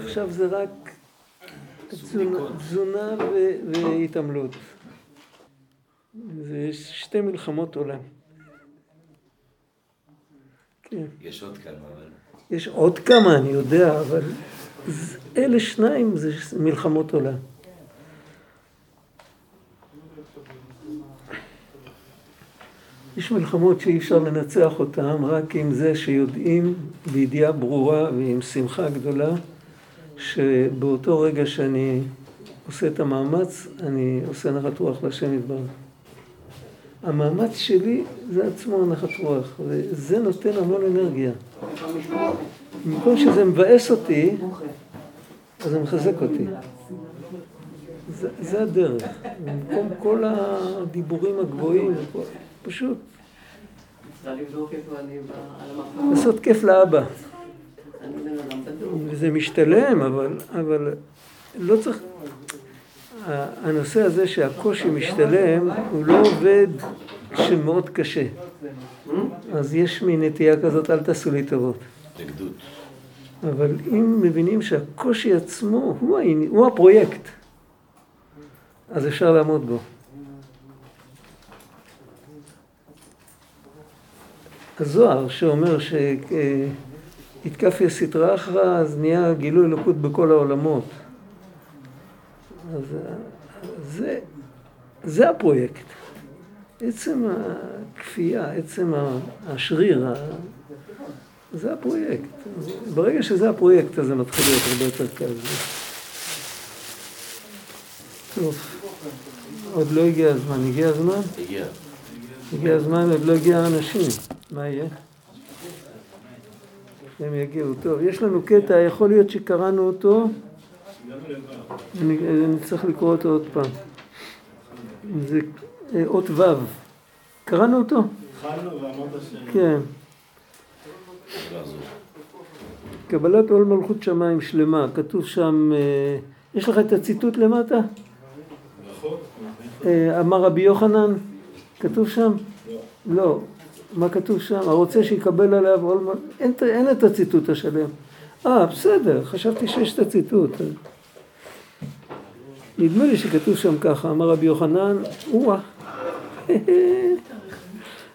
עכשיו זה רק תזונה והתעמלות. זה שתי מלחמות עולם. יש עוד כמה, אבל... יש עוד כמה, אני יודע, אבל אלה שניים זה מלחמות עולם. יש מלחמות שאי אפשר לנצח אותן רק עם זה שיודעים בידיעה ברורה ועם שמחה גדולה שבאותו רגע שאני עושה את המאמץ, אני עושה נחת רוח לשם יתברך. המאמץ שלי זה עצמו הנחת רוח, וזה נותן המון אנרגיה. במקום שזה מבאס אותי, אז זה מחזק אותי. זה הדרך. במקום כל הדיבורים הגבוהים, פשוט. לעשות כיף לאבא. וזה משתלם, אבל לא צריך... הנושא הזה שהקושי משתלם, הוא לא עובד שמאוד קשה. אז יש מין נטייה כזאת, אל תעשו לי טובות. נגדות. אבל אם מבינים שהקושי עצמו הוא הפרויקט, אז אפשר לעמוד בו. הזוהר שאומר שהתקפיה סתרא אחרא, אז נהיה גילוי אלוקות בכל העולמות. אז זה הפרויקט. עצם הכפייה, עצם השריר, זה הפרויקט. ברגע שזה הפרויקט, אז זה מתחיל להיות הרבה יותר קל. טוב, עוד לא הגיע הזמן. הגיע הזמן? הגיע הזמן, עוד לא הגיע האנשים. מה יהיה? הם יגיעו. טוב, יש לנו קטע, יכול להיות שקראנו אותו. אני צריך לקרוא אותו עוד פעם. זה אות ו'. קראנו אותו? התחלנו ואמרת השם. כן. קבלת עול מלכות שמיים שלמה. כתוב שם, יש לך את הציטוט למטה? נכון. אמר רבי יוחנן, כתוב שם? לא. מה כתוב שם? הרוצה שיקבל עליו עול מלכות. אין את הציטוט השלם. בסדר, חשבתי שיש את הציטוט. נדמה לי שכתוב שם ככה, אמר רבי יוחנן,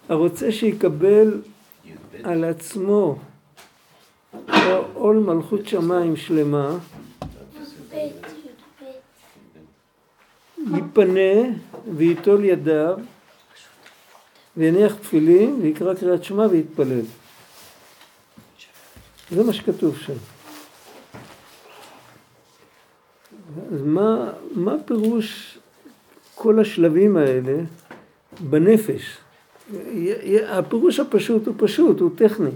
הרוצה שיקבל על עצמו עול מלכות שמיים שלמה, ייפנה ויטול ידיו, ויניח תפילין, ויקרא קריאת שמע ויתפלל. זה מה שכתוב שם. אז מה פירוש כל השלבים האלה בנפש? הפירוש הפשוט הוא פשוט, הוא טכני.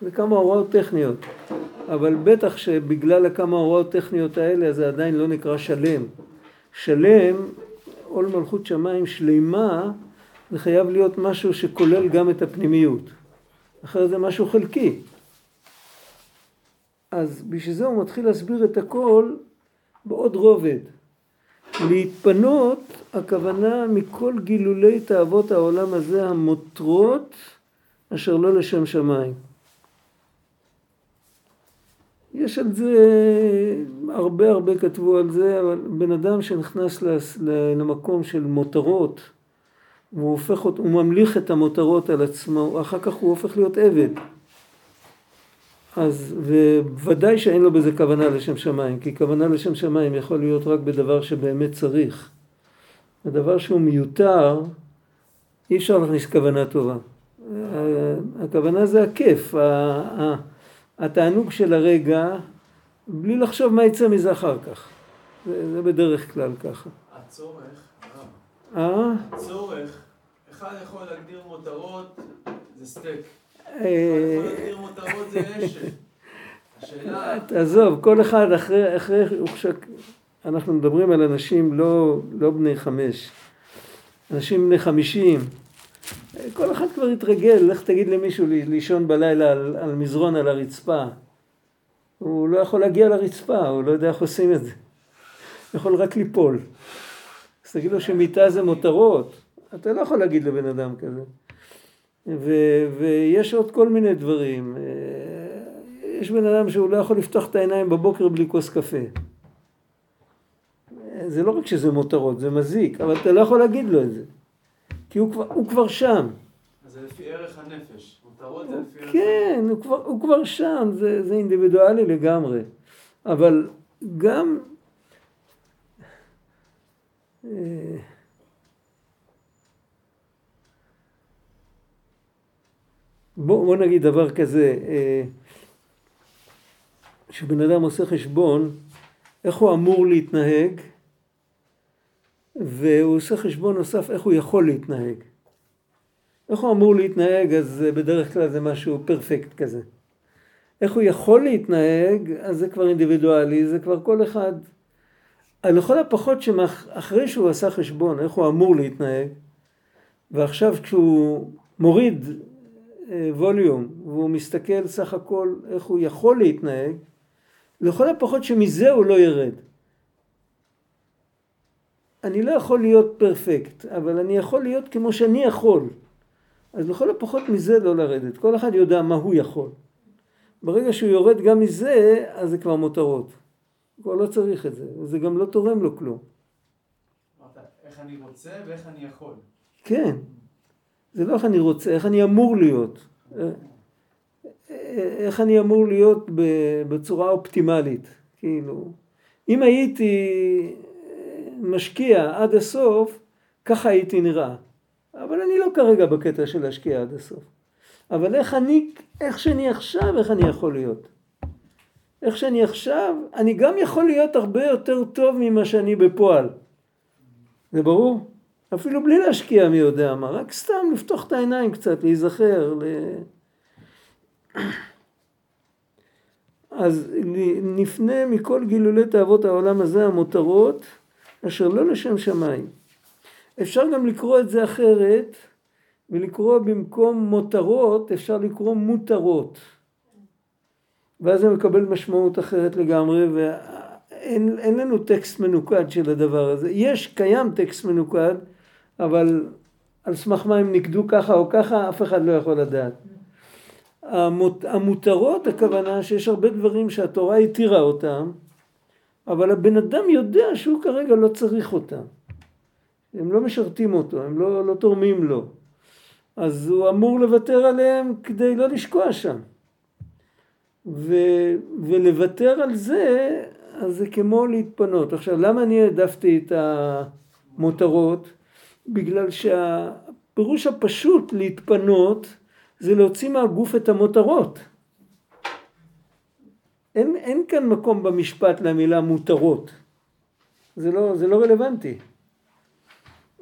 זה כמה הוראות טכניות. אבל בטח שבגלל כמה הוראות טכניות האלה, זה עדיין לא נקרא שלם. שלם, עול מלכות שמיים שלמה, זה חייב להיות משהו שכולל גם את הפנימיות. אחרי זה משהו חלקי. אז בשביל זה הוא מתחיל להסביר את הכל בעוד רובד. להתפנות, הכוונה מכל גילולי תאוות העולם הזה המותרות, אשר לא לשם שמיים. יש על זה, הרבה כתבו על זה, אבל בן אדם שנכנס למקום של מותרות, הוא ממליך את המותרות על עצמו, אחר כך הוא הופך להיות עבד. אז ובוודאי שאין לו בזה כוונה לשם שמיים, כי כוונה לשם שמיים יכול להיות רק בדבר שבאמת צריך. הדבר שהוא מיותר, אי אפשר להכניס כוונה טובה. הכוונה זה הכיף, התענוג של הרגע, בלי לחשוב מה יצא מזה אחר כך. זה בדרך כלל ככה. הצורך, אחד יכול להגדיר מותרות, זה סטייק. תעזוב, כל אחד אחרי אנחנו מדברים על אנשים לא בני 5, אנשים בני 50, כל אחד כבר התרגל. לך תגיד למישהו לישון בלילה על מזרון על הרצפה, הוא לא יכול להגיע לרצפה, הוא לא יודע איך עושים את זה, יכול רק ליפול. אז תגיד לו שמיטה זה מותרות, אתה לא יכול להגיד לבן אדם כזה. ויש עוד כל מיני דברים. יש בן אדם שהוא לא יכול לפתוח את העיניים בבוקר בלי כוס קפה. זה לא רק שזה מותרות, זה מזיק, אבל אתה לא יכול להגיד לו את זה. כי הוא כבר שם. אז זה לפי ערך הנפש. מותרות זה לפי ערך הנפש. כן, הוא כבר שם, זה אינדיבידואלי לגמרי. אבל גם... בוא נגיד דבר כזה, שבן אדם עושה חשבון, איך הוא אמור להתנהג, והוא עושה חשבון נוסף איך הוא יכול להתנהג. איך הוא אמור להתנהג, אז בדרך כלל זה משהו פרפקט כזה. איך הוא יכול להתנהג, אז זה כבר אינדיבידואלי, זה כבר כל אחד. על לכל הפחות שאחרי שהוא עשה חשבון, איך הוא אמור להתנהג, ועכשיו כשהוא מוריד ווליום, והוא מסתכל סך הכל איך הוא יכול להתנהג, לכל הפחות שמזה הוא לא ירד. אני לא יכול להיות פרפקט, אבל אני יכול להיות כמו שאני יכול. אז לכל הפחות מזה לא לרדת. כל אחד יודע מה הוא יכול. ברגע שהוא יורד גם מזה, אז זה כבר מותרות. הוא לא צריך את זה, וזה גם לא תורם לו כלום. איך אני רוצה ואיך אני יכול. כן. זה לא איך אני רוצה, איך אני אמור להיות. איך אני אמור להיות בצורה אופטימלית. כאילו, אם הייתי... משקיע עד הסוף, ככה הייתי נראה. אבל אני לא כרגע בקטע של להשקיע עד הסוף. אבל איך שאני עכשיו, איך אני יכול להיות? איך שאני עכשיו, אני גם יכול להיות הרבה יותר טוב ממה שאני בפועל. זה ברור? אפילו בלי להשקיע מי יודע מה, רק סתם לפתוח את העיניים קצת, להיזכר. אז נפנה מכל גילולי תאוות העולם הזה, המותרות, אשר לא לשם שמיים. אפשר גם לקרוא את זה אחרת, ולקרוא במקום מותרות, אפשר לקרוא מותרות. ואז זה מקבל משמעות אחרת לגמרי, ואין לנו טקסט מנוקד של הדבר הזה. קיים טקסט מנוקד, אבל על סמך מה אם נקדו ככה או ככה, אף אחד לא יכול לדעת. המותרות הכוונה שיש הרבה דברים שהתורה התירה אותם, אבל הבן אדם יודע שהוא כרגע לא צריך אותם. הם לא משרתים אותו, הם לא תורמים לו. אז הוא אמור לוותר עליהם כדי לא לשקוע שם. ולוותר על זה, אז זה כמו להתפנות. עכשיו, למה אני העדפתי את המותרות? בגלל שהפירוש הפשוט להתפנות, זה להוציא מהגוף את המותרות. אין כאן מקום במשפט למילה מותרות. זה לא רלוונטי.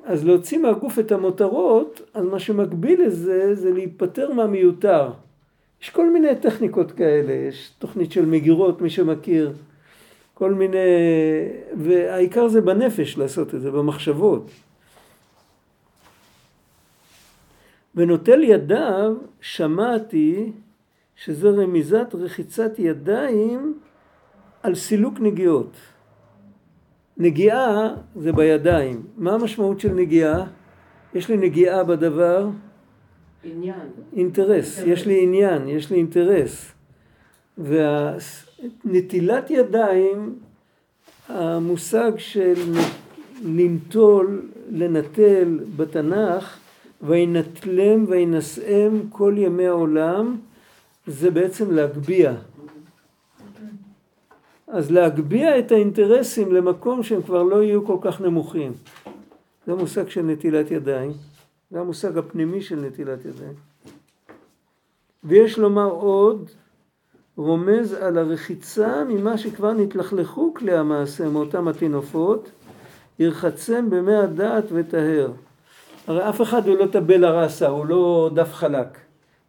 אז להוציא מהגוף את המותרות, אז מה שמקביל לזה, זה להיפטר מהמיותר. יש כל מיני טכניקות כאלה, יש תוכנית של מגירות, מי שמכיר, כל מיני, והעיקר זה בנפש לעשות את זה, במחשבות. ונוטל ידיו, שמעתי, שזה רמיזת רחיצת ידיים על סילוק נגיעות. נגיעה זה בידיים. מה המשמעות של נגיעה? יש לי נגיעה בדבר? עניין. אינטרס. יש לי עניין, יש לי אינטרס. ונטילת ידיים, המושג של לנטול, לנטל בתנ"ך, וינטלם וינשאם כל ימי העולם, זה בעצם להגביע. אז להגביע את האינטרסים למקום שהם כבר לא יהיו כל כך נמוכים. זה המושג של נטילת ידיים. זה המושג הפנימי של נטילת ידיים. ויש לומר עוד, רומז על הרחיצה ממה שכבר נתלכלכו כלי המעשה מאותם התינופות, ירחצם במי הדעת וטהר. הרי אף אחד הוא לא טבל הרסה, הוא לא דף חלק.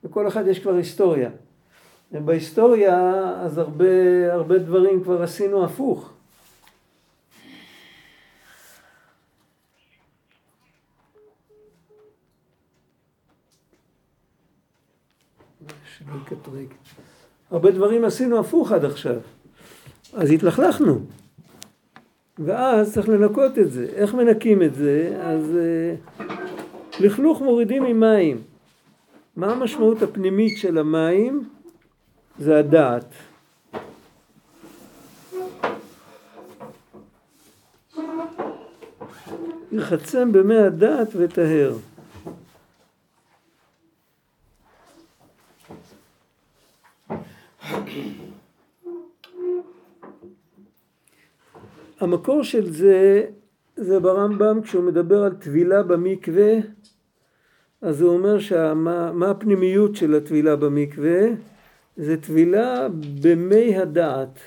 לכל אחד יש כבר היסטוריה. ובהיסטוריה אז הרבה דברים כבר עשינו הפוך. הרבה דברים עשינו הפוך עד עכשיו. אז התלכלכנו. ואז צריך לנקות את זה. איך מנקים את זה? אז לכלוך מורידים עם מים. מה המשמעות הפנימית של המים? זה הדעת. ירחצם במי הדעת וטהר. המקור של זה, זה ברמב"ם, כשהוא מדבר על טבילה במקווה, אז הוא אומר מה הפנימיות של הטבילה במקווה? זה טבילה במי הדעת.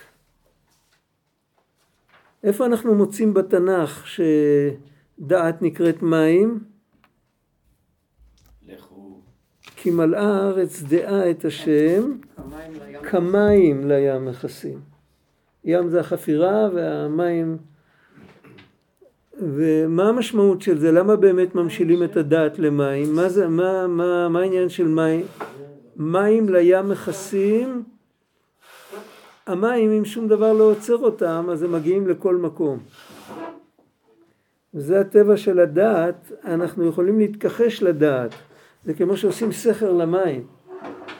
איפה אנחנו מוצאים בתנ"ך שדעת נקראת מים? לכו. כי מלאה הארץ דעה את השם, כמים לים מכסים. ים זה החפירה והמים. ומה המשמעות של זה? למה באמת ממשילים את הדעת למים? מה זה, מה העניין של מים? מים לים מכסים. המים, אם שום דבר לא עוצר אותם, אז הם מגיעים לכל מקום. וזה הטבע של הדעת. אנחנו יכולים להתכחש לדעת. זה כמו שעושים סכר למים.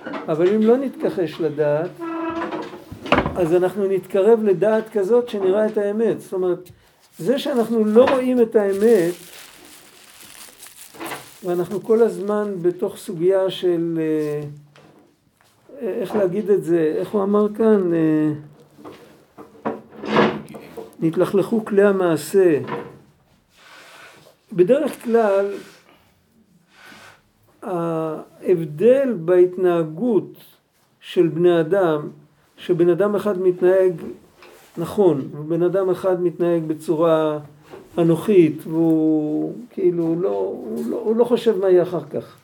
אבל אם לא נתכחש לדעת, אז אנחנו נתקרב לדעת כזאת שנראה את האמת. זאת אומרת, זה שאנחנו לא רואים את האמת, ואנחנו כל הזמן בתוך סוגיה של, איך להגיד את זה, איך הוא אמר כאן, נתלכלכו כלי המעשה. בדרך כלל, ההבדל בהתנהגות של בני אדם, שבן אדם אחד מתנהג נכון, ובן אדם אחד מתנהג בצורה אנוכית, והוא כאילו הוא לא חושב מה יהיה אחר כך.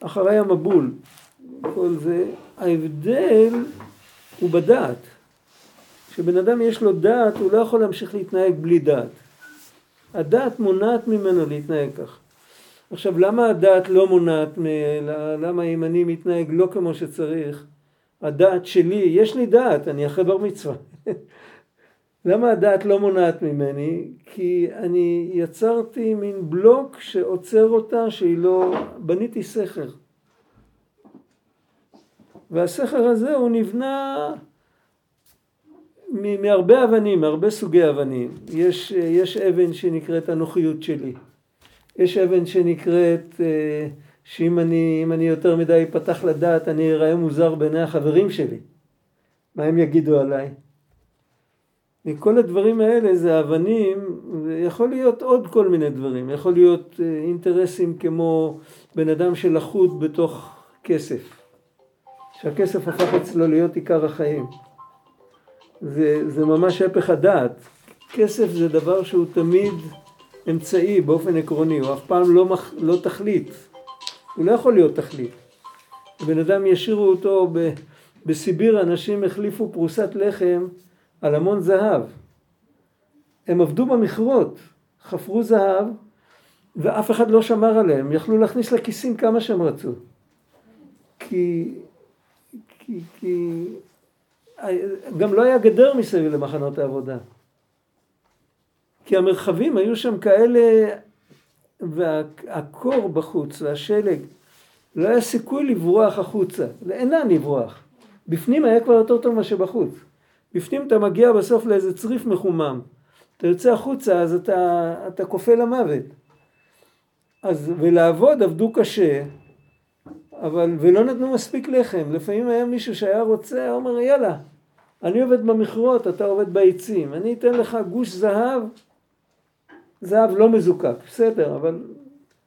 אחרי המבול, כל זה, ההבדל הוא בדעת. כשבן אדם יש לו דעת, הוא לא יכול להמשיך להתנהג בלי דעת. הדעת מונעת ממנו להתנהג כך. עכשיו, למה הדעת לא מונעת? למה אם אני מתנהג לא כמו שצריך? הדעת שלי, יש לי דעת, אני אחרי בר מצווה. למה הדעת לא מונעת ממני? כי אני יצרתי מין בלוק שעוצר אותה, שהיא לא... בניתי סכר. והסכר הזה הוא נבנה מהרבה אבנים, מהרבה סוגי אבנים. יש אבן שנקראת הנוחיות שלי. יש אבן שנקראת... שאם אני יותר מדי פתח לדעת, אני אראה מוזר בעיני החברים שלי. מה הם יגידו עליי? מכל הדברים האלה זה אבנים, ויכול להיות עוד כל מיני דברים. יכול להיות אינטרסים כמו בן אדם שלחוד בתוך כסף. שהכסף הפך אצלו להיות עיקר החיים. זה ממש הפך הדעת. כסף זה דבר שהוא תמיד אמצעי באופן עקרוני, הוא אף פעם לא תכלית. הוא לא יכול להיות תכלית. בן אדם ישירו אותו בסיביר, אנשים החליפו פרוסת לחם על המון זהב. הם עבדו במכרות, חפרו זהב, ואף אחד לא שמר עליהם. יכלו להכניס לכיסים כמה שהם רצו. כי גם לא היה גדר מסביב למחנות העבודה. כי המרחבים היו שם כאלה... והקור בחוץ והשלג, לא היה סיכוי לברוח החוצה, לאינן לברוח. בפנים היה כבר יותר טוב מה שבחוץ. בפנים אתה מגיע בסוף לאיזה צריף מחומם. אתה יוצא החוצה, אז אתה קופא למוות. אז ולעבוד עבדו קשה, אבל ולא נתנו מספיק לחם. לפעמים היה מישהו שהיה רוצה, אומר יאללה, אני עובד במכרות, אתה עובד בעצים, אני אתן לך גוש זהב, זהב לא מזוקק, בסדר, אבל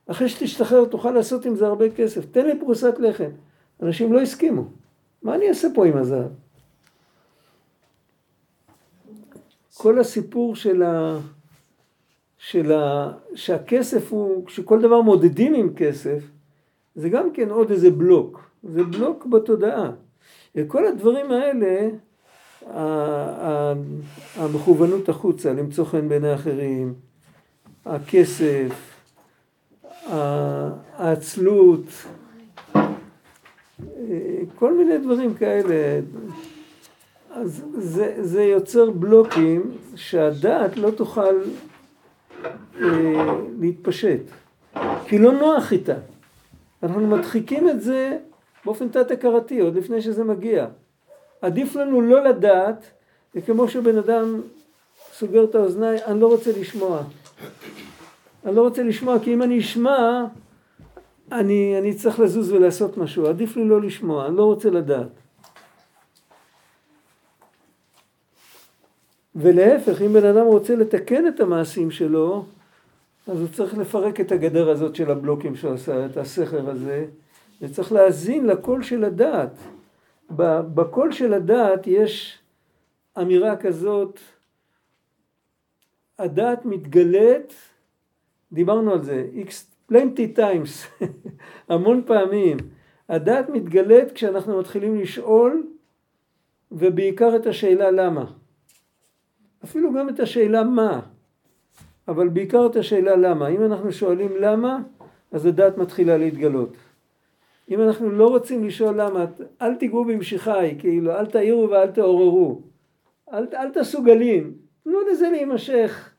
אחרי שתשתחרר תוכל לעשות עם זה הרבה כסף. תן לי פרוסת לחם. אנשים לא הסכימו. מה אני אעשה פה עם הזהב? כל הסיפור שהכסף הוא, שכל דבר מודדים עם כסף, זה גם כן עוד איזה בלוק. זה בלוק בתודעה. וכל הדברים האלה, המכוונות החוצה, למצוא חן בעיני אחרים, הכסף, העצלות, כל מיני דברים כאלה. אז זה יוצר בלוקים שהדעת לא תוכל להתפשט. כי לא נוח איתה. אנחנו מדחיקים את זה באופן תת-הכרתי, עוד לפני שזה מגיע. עדיף לנו לא לדעת, זה כמו שבן אדם סוגר את האוזניים, אני לא רוצה לשמוע. אני לא רוצה לשמוע, כי אם אני אשמע, אני צריך לזוז ולעשות משהו. עדיף לי לא לשמוע, אני לא רוצה לדעת. ולהפך, אם בן אדם רוצה לתקן את המעשים שלו, אז הוא צריך לפרק את הגדר הזאת של הבלוקים שהוא עשה, את הסכר הזה, וצריך להזין לקול של הדעת. בקול של הדעת יש אמירה כזאת, הדעת מתגלית, דיברנו על זה, plenty times, המון פעמים, הדעת מתגלית כשאנחנו מתחילים לשאול, ובעיקר את השאלה למה. אפילו גם את השאלה מה, אבל בעיקר את השאלה למה. אם אנחנו שואלים למה, אז הדעת מתחילה להתגלות. אם אנחנו לא רוצים לשאול למה, אל תיגעו במשיחי, כאילו, אל תעירו ואל תעוררו. אל תעשו גלים, תנו לזה להימשך.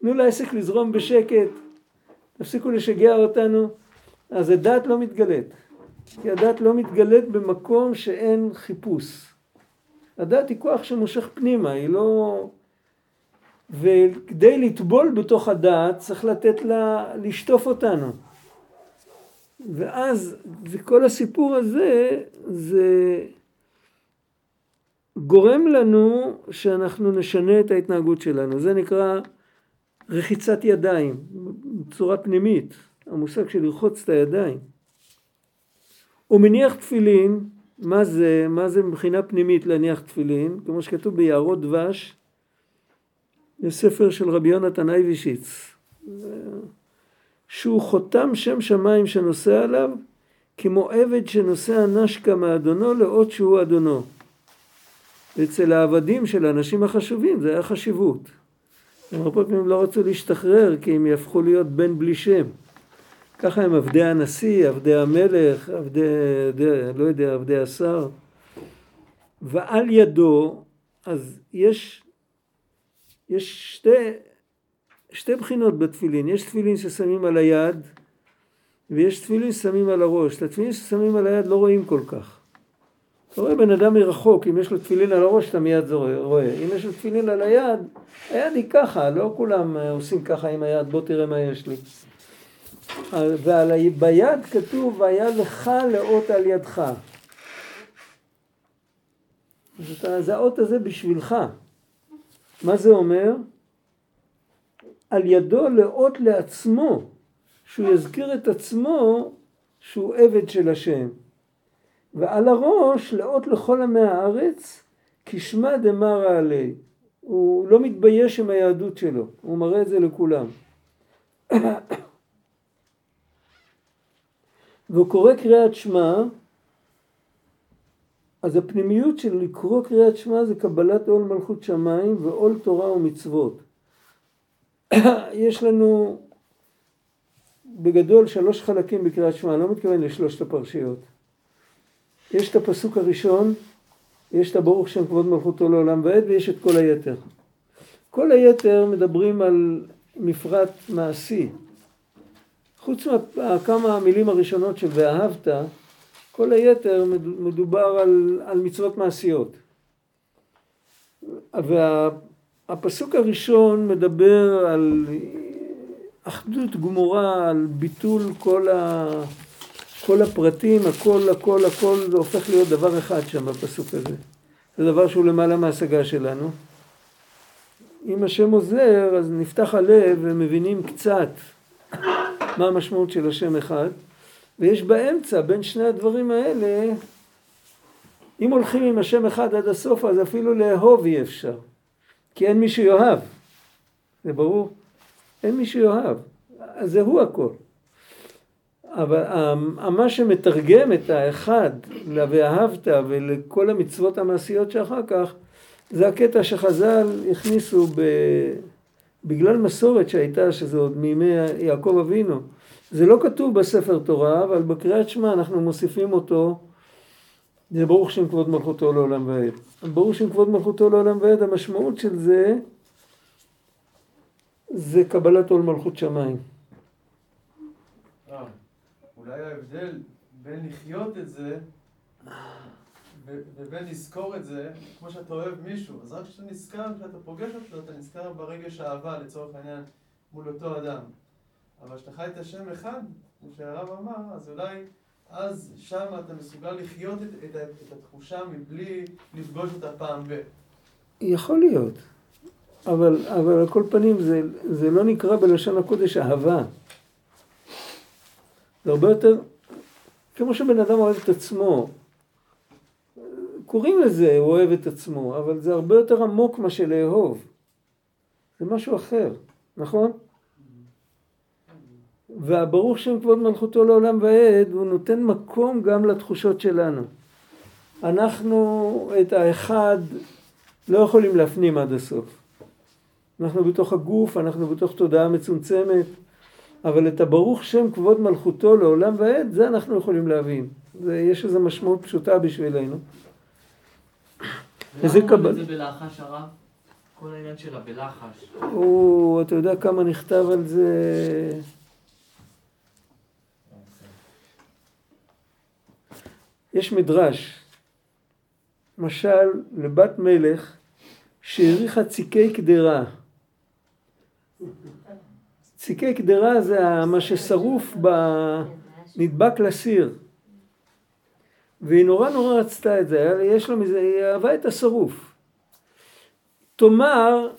תנו לעסק לזרום בשקט, תפסיקו לשגע אותנו. אז הדעת לא מתגלית, כי הדעת לא מתגלית במקום שאין חיפוש. הדעת היא כוח שמושך פנימה, היא לא... וכדי לטבול בתוך הדעת צריך לתת לה לשטוף אותנו. ואז כל הסיפור הזה זה גורם לנו שאנחנו נשנה את ההתנהגות שלנו. זה נקרא רחיצת ידיים, בצורה פנימית, המושג של לרחוץ את הידיים. הוא מניח תפילין, מה זה מבחינה פנימית להניח תפילין? כמו שכתוב ביערות דבש, יש ספר של רבי יונתן אייבשיץ, שהוא חותם שם שמיים שנוסע עליו, כמו עבד שנוסע נשקה מאדונו לאות שהוא אדונו. אצל העבדים של האנשים החשובים זה היה חשיבות. הרבה פעמים לא רצו להשתחרר כי הם יהפכו להיות בן בלי שם. ככה הם עבדי הנשיא, עבדי המלך, עבדי השר. ועל ידו, אז יש שתי בחינות בתפילין. יש תפילין ששמים על היד, ויש תפילין ששמים על הראש. לתפילין ששמים על היד לא רואים כל כך. אתה רואה בן אדם מרחוק, אם יש לו תפילין על הראש, אתה מיד רואה. אם יש לו תפילין על היד, היד היא ככה, לא כולם עושים ככה עם היד, בוא תראה מה יש לי. וביד כתוב, והיה לך לאות על ידך. אז האות הזה בשבילך. מה זה אומר? על ידו לאות לעצמו, שהוא יזכיר את עצמו שהוא עבד של השם. ועל הראש לאות לכל עמי הארץ, כי שמה דמרה עלי. הוא לא מתבייש עם היהדות שלו, הוא מראה את זה לכולם. והוא קורא קריאת שמה, אז הפנימיות של לקרוא קריאת שמה זה קבלת עול מלכות שמיים ועול תורה ומצוות. יש לנו בגדול 3 חלקים בקריאת שמה, אני לא מתכוון לשלושת הפרשיות. יש את הפסוק הראשון, יש את ברוך שם כבוד מלכותו לעולם ועד, ויש את כל היתר. כל היתר מדברים על מפרט מעשי. חוץ מכמה המילים הראשונות שבאהבת, כל היתר מדובר על מצוות מעשיות. והפסוק הראשון מדבר על אחדות גמורה, על ביטול כל הפרטים, הכל, זה הופך להיות דבר אחד שם בפסוק הזה. זה דבר שהוא למעלה מההשגה שלנו. אם השם עוזר, אז נפתח הלב ומבינים קצת מה המשמעות של השם אחד. ויש באמצע, בין שני הדברים האלה, אם הולכים עם השם אחד עד הסוף, אז אפילו לאהוב אי אפשר. כי אין מי שיאהב. זה ברור? אין מי שיאהב. אז זה הוא הכל. אבל מה שמתרגם את האחד ל"ואהבת" ולכל המצוות המעשיות שאחר כך, זה הקטע שחז"ל הכניסו בגלל מסורת שהייתה, שזה עוד מימי יעקב אבינו. זה לא כתוב בספר תורה, אבל בקריאת שמע אנחנו מוסיפים אותו, זה ברוך שם כבוד מלכותו לעולם ועד. ברוך שם כבוד מלכותו לעולם ועד, המשמעות של זה, זה קבלת עול מלכות שמיים. אולי ההבדל בין לחיות את זה, ובין לזכור את זה, כמו שאתה אוהב מישהו, אז רק כשאתה נזכר, כשאתה פוגש אותו, אתה נזכר ברגש האהבה לצורך העניין. מול אותו אדם. אבל שאתה חי את השם אחד, כמו שהרב אמר, אז אולי אז שם אתה מסוגל לחיות את התחושה מבלי לפגוש אותה פעם ב. יכול להיות. אבל על כל פנים זה לא נקרא בלשון הקודש אהבה. זה הרבה יותר, כמו שבן אדם אוהב את עצמו, קוראים לזה, הוא אוהב את עצמו, אבל זה הרבה יותר עמוק מה שלאהוב. זה משהו אחר, נכון? והברוך שם כבוד מלכותו לעולם ועד, הוא נותן מקום גם לתחושות שלנו. אנחנו את האחד לא יכולים להפנים עד הסוף. אנחנו בתוך הגוף, אנחנו בתוך תודעה מצומצמת, אבל את הברוך שם כבוד מלכותו לעולם ועד, זה אנחנו יכולים להבין. יש איזו משמעות פשוטה בשבילנו. וזה קבל. זה בלחש הרב? כל העניין שלה בלחש. אתה יודע כמה נכתב על זה? יש מדרש, משל לבת מלך שהריחה ציקי קדרה. ציקי קדרה זה מה ששרוף נדבק לסיר. והיא נורא רצתה את זה, יש לה מזה, היא אהבה את השרוף. תאמר,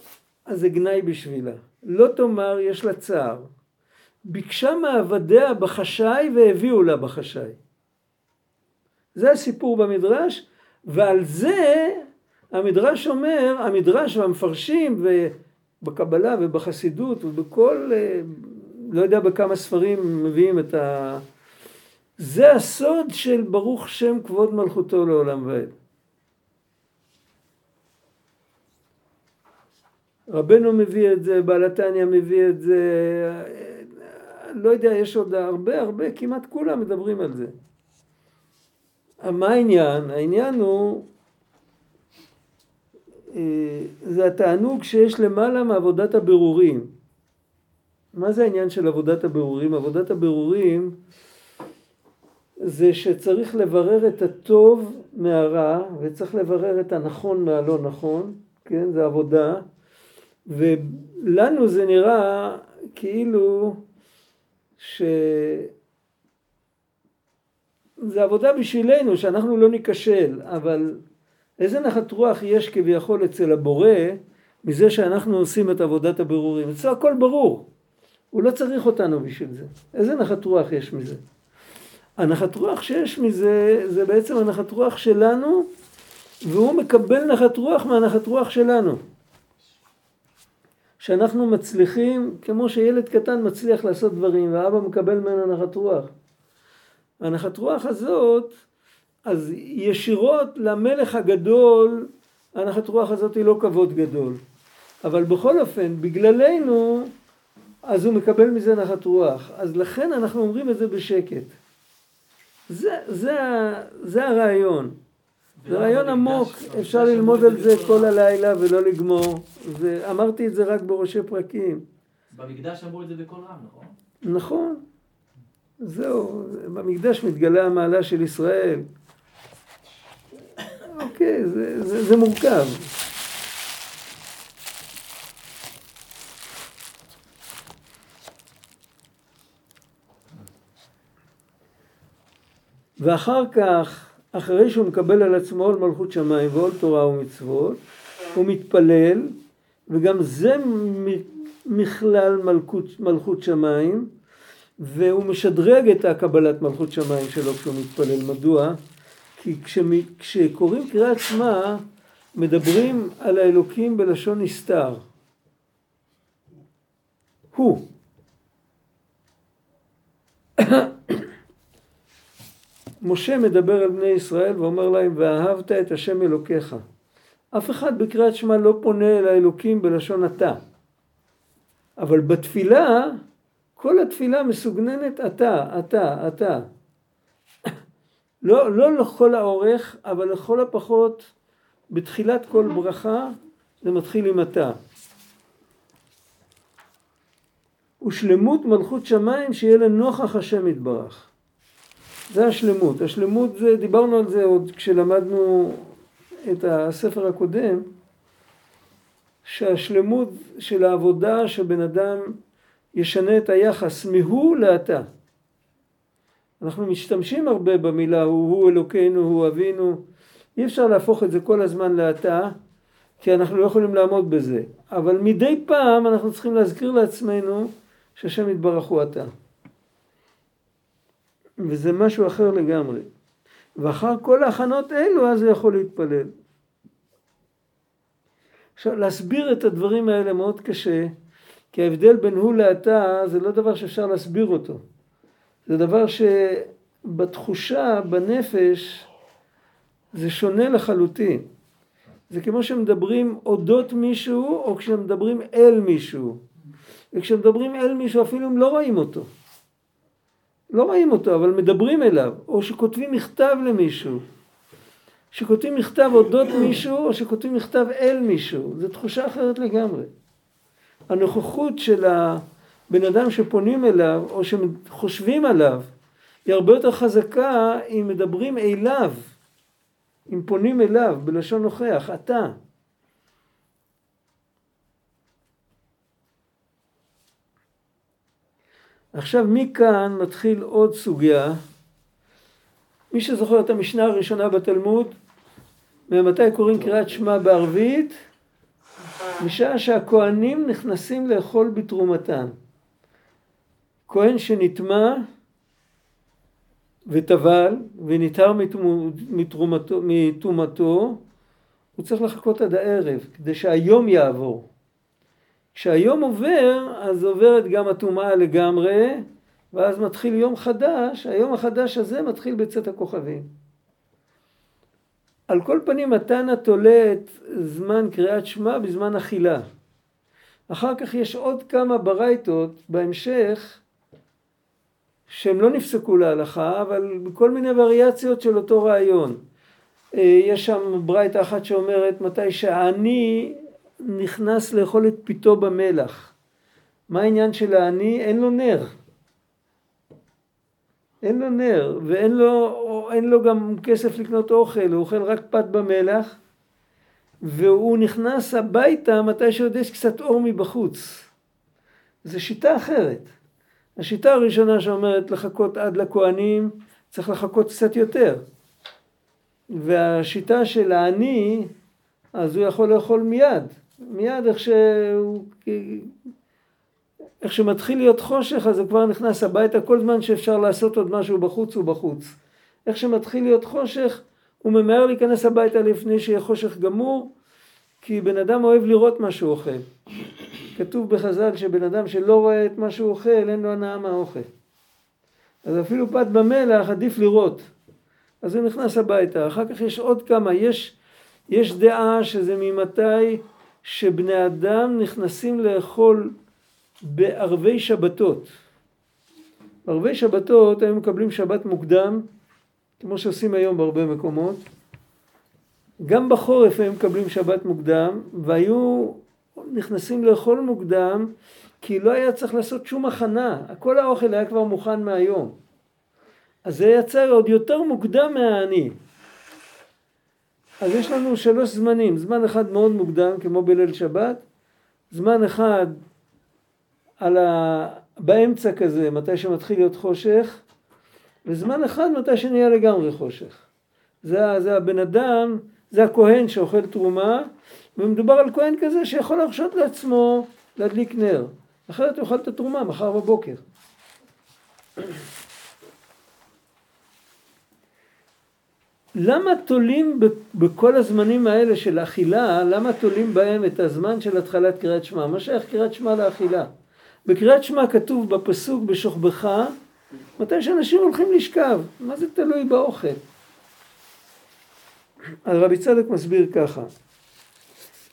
אז זה גנאי בשבילה. לא תאמר, יש לה צער. ביקשה מעבדיה בחשאי והביאו לה בחשאי. זה הסיפור במדרש, ועל זה המדרש אומר, המדרש והמפרשים ובקבלה ובחסידות ובכל, לא יודע בכמה ספרים מביאים את ה... זה הסוד של ברוך שם כבוד מלכותו לעולם ועד. רבנו מביא את זה, בעל התניא מביא את זה, לא יודע, יש עוד הרבה, כמעט כולם מדברים על זה. מה העניין? העניין הוא, זה התענוג שיש למעלה מעבודת הבירורים. מה זה העניין של עבודת הבירורים? עבודת הבירורים זה שצריך לברר את הטוב מהרע, וצריך לברר את הנכון מהלא נכון, כן? זה עבודה. ולנו זה נראה כאילו זה עבודה בשבילנו, שאנחנו לא ניכשל, אבל איזה נחת רוח יש כביכול אצל הבורא, מזה שאנחנו עושים את עבודת הבירורים. אצלו הכל ברור, הוא לא צריך אותנו בשביל זה. איזה נחת רוח יש מזה? הנחת רוח שיש מזה, זה בעצם הנחת רוח שלנו, והוא מקבל נחת רוח מהנחת רוח שלנו. שאנחנו מצליחים, כמו שילד קטן מצליח לעשות דברים, והאבא מקבל ממנו נחת רוח. הנחת רוח הזאת, אז ישירות למלך הגדול, הנחת רוח הזאת היא לא כבוד גדול. אבל בכל אופן, בגללנו, אז הוא מקבל מזה נחת רוח. אז לכן אנחנו אומרים את זה בשקט. זה הרעיון. זה רעיון עמוק, אפשר ללמוד על זה כל הלילה ולא לגמור. אמרתי את זה רק בראשי פרקים. במקדש אמרו את זה בכל רם, נכון? נכון. זהו, במקדש מתגלה המעלה של ישראל. אוקיי, זה מורכב. ואחר כך, אחרי שהוא מקבל על עצמו עול מלכות שמיים ועול תורה ומצוות, הוא מתפלל, וגם זה מכלל מלכות שמיים, והוא משדרג את הקבלת מלכות שמיים שלו כשהוא מתפלל. מדוע? כי כשקוראים קריאת שמע, מדברים על האלוקים בלשון נסתר. הוא. משה מדבר על בני ישראל ואומר להם, ואהבת את השם אלוקיך. אף אחד בקריאת שמע לא פונה אל האלוקים בלשון אתה. אבל בתפילה, כל התפילה מסוגננת אתה. לא לכל האורך, אבל לכל הפחות, בתחילת כל ברכה, זה מתחיל עם אתה. ושלמות מלכות שמיים שיהיה לנוכח השם יתברך. זה השלמות. השלמות זה, דיברנו על זה עוד כשלמדנו את הספר הקודם, שהשלמות של העבודה שבן אדם ישנה את היחס מהוא לאתה. אנחנו משתמשים הרבה במילה הוא אלוקינו, הוא אבינו. אי אפשר להפוך את זה כל הזמן לאתה, כי אנחנו לא יכולים לעמוד בזה. אבל מדי פעם אנחנו צריכים להזכיר לעצמנו שהשם יתברך הוא אתה. וזה משהו אחר לגמרי. ואחר כל ההכנות אלו אז הוא יכול להתפלל. עכשיו להסביר את הדברים האלה מאוד קשה, כי ההבדל בין הוא לאתה זה לא דבר שאפשר להסביר אותו. זה דבר שבתחושה, בנפש, זה שונה לחלוטין. זה כמו שמדברים אודות מישהו או כשמדברים אל מישהו. וכשמדברים אל מישהו אפילו הם לא רואים אותו. לא רואים אותו אבל מדברים אליו. או שכותבים מכתב למישהו. שכותבים מכתב אודות מישהו או שכותבים מכתב אל מישהו. זו תחושה אחרת לגמרי. הנוכחות של הבן אדם שפונים אליו או שחושבים עליו היא הרבה יותר חזקה אם מדברים אליו. אם פונים אליו בלשון נוכח, אתה. עכשיו מכאן מתחיל עוד סוגיה. מי שזוכר את המשנה הראשונה בתלמוד, ממתי קוראים קריאת שמע בערבית? משעה שהכהנים נכנסים לאכול בתרומתם. כהן שנטמע וטבל ונתהר מתרומתו, הוא צריך לחכות עד הערב כדי שהיום יעבור. כשהיום עובר אז עוברת גם הטומאה לגמרי, ואז מתחיל יום חדש. היום החדש הזה מתחיל בצאת הכוכבים. על כל פנים התנא תולה את זמן קריאת שמע בזמן אכילה. אחר כך יש עוד כמה ברייתות בהמשך שהם לא נפסקו להלכה, אבל בכל מיני וריאציות של אותו רעיון. יש שם ברייתא אחת שאומרת מתי שהעני נכנס לאכול את פיתו במלח. מה העניין של העני? אין לו נר. אין לו נר, ואין לו גם כסף לקנות אוכל, הוא אוכל רק פת במלח, והוא נכנס הביתה מתי שעוד יש קצת אור מבחוץ. זו שיטה אחרת. השיטה הראשונה שאומרת לחכות עד לכהנים, צריך לחכות קצת יותר. והשיטה של העני, אז הוא יכול לאכול מיד איך שמתחיל להיות חושך, אז הוא כבר נכנס הביתה. כל זמן שאפשר לעשות עוד משהו בחוץ הוא בחוץ. איך שמתחיל להיות חושך, הוא ממהר להיכנס הביתה לפני שיהיה חושך גמור, כי בן אדם אוהב לראות מה שהוא אוכל. כתוב בחז"ל שבן אדם שלא רואה את מה שהוא אוכל, אין לו הנאה מהאוכל. אז אפילו פת במלח עדיף לראות. אז הוא נכנס הביתה. אחר כך יש עוד כמה, יש דעה שזה ממתי שבני אדם נכנסים לאכול בערבי שבתות. בערבי שבתות הם מקבלים שבת מוקדם, כמו שעושים היום בהרבה מקומות. גם בחורף הם מקבלים שבת מוקדם, והיו נכנסים לאכול מוקדם, כי לא היה צריך לעשות שום הכנה. כל האוכל היה כבר מוכן מהיום. אז זה יצא עוד יותר מוקדם מהעני. אז יש לנו 3 זמנים. זמן אחד מאוד מוקדם, כמו בליל שבת. זמן אחד באמצע כזה, מתי שמתחיל להיות חושך. וזמן אחד מתי שנהיה לגמרי חושך. זה הבן אדם, זה הכהן שאוכל תרומה. ומדובר על כהן כזה שיכול להרשות לעצמו להדליק נר. אחרת הוא אוכל את התרומה מחר בבוקר. למה תולים בכל הזמנים האלה של אכילה, למה תולים בהם את הזמן של התחלת קריאת שמע? מה שייך קריאת שמע לאכילה? בקריאת שמע כתוב בפסוק בשוכבך, מתי שאנשים הולכים לשכב. מה זה תלוי באוכל? הרבי צדוק מסביר ככה.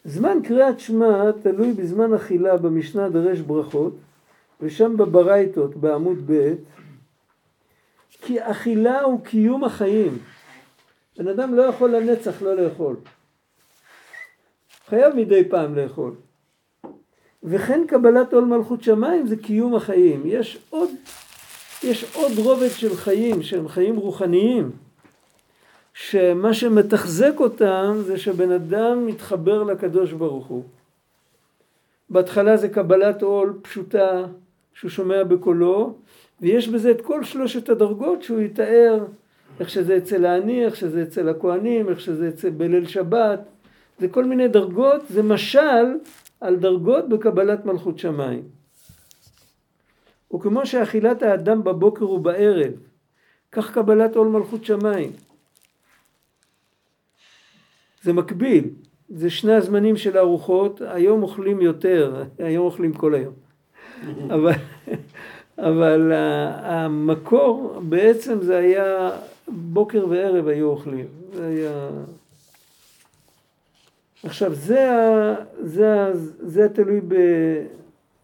זמן קריאת שמע תלוי בזמן אכילה במשנה דרש ברכות, ושם בברייתות בעמוד ב', כי אכילה הוא קיום החיים. בן אדם לא יכול לנצח לא לאכול. חייב מדי פעם לאכול. וכן קבלת עול מלכות שמיים זה קיום החיים. יש עוד רובד של חיים, שהם חיים רוחניים, שמה שמתחזק אותם זה שבן אדם מתחבר לקדוש ברוך הוא. בהתחלה זה קבלת עול פשוטה, שהוא שומע בקולו, ויש בזה את כל שלושת הדרגות שהוא יתאר, איך שזה אצל העני, איך שזה אצל הכהנים, איך שזה אצל בליל שבת, זה כל מיני דרגות, זה משל על דרגות בקבלת מלכות שמיים. וכמו שאכילת האדם בבוקר ובערב, כך קבלת עול מלכות שמיים. זה מקביל, זה שני הזמנים של הארוחות, היום אוכלים יותר, היום אוכלים כל היום. אבל המקור בעצם זה היה בוקר וערב היו אוכלים. זה היה... עכשיו זה תלוי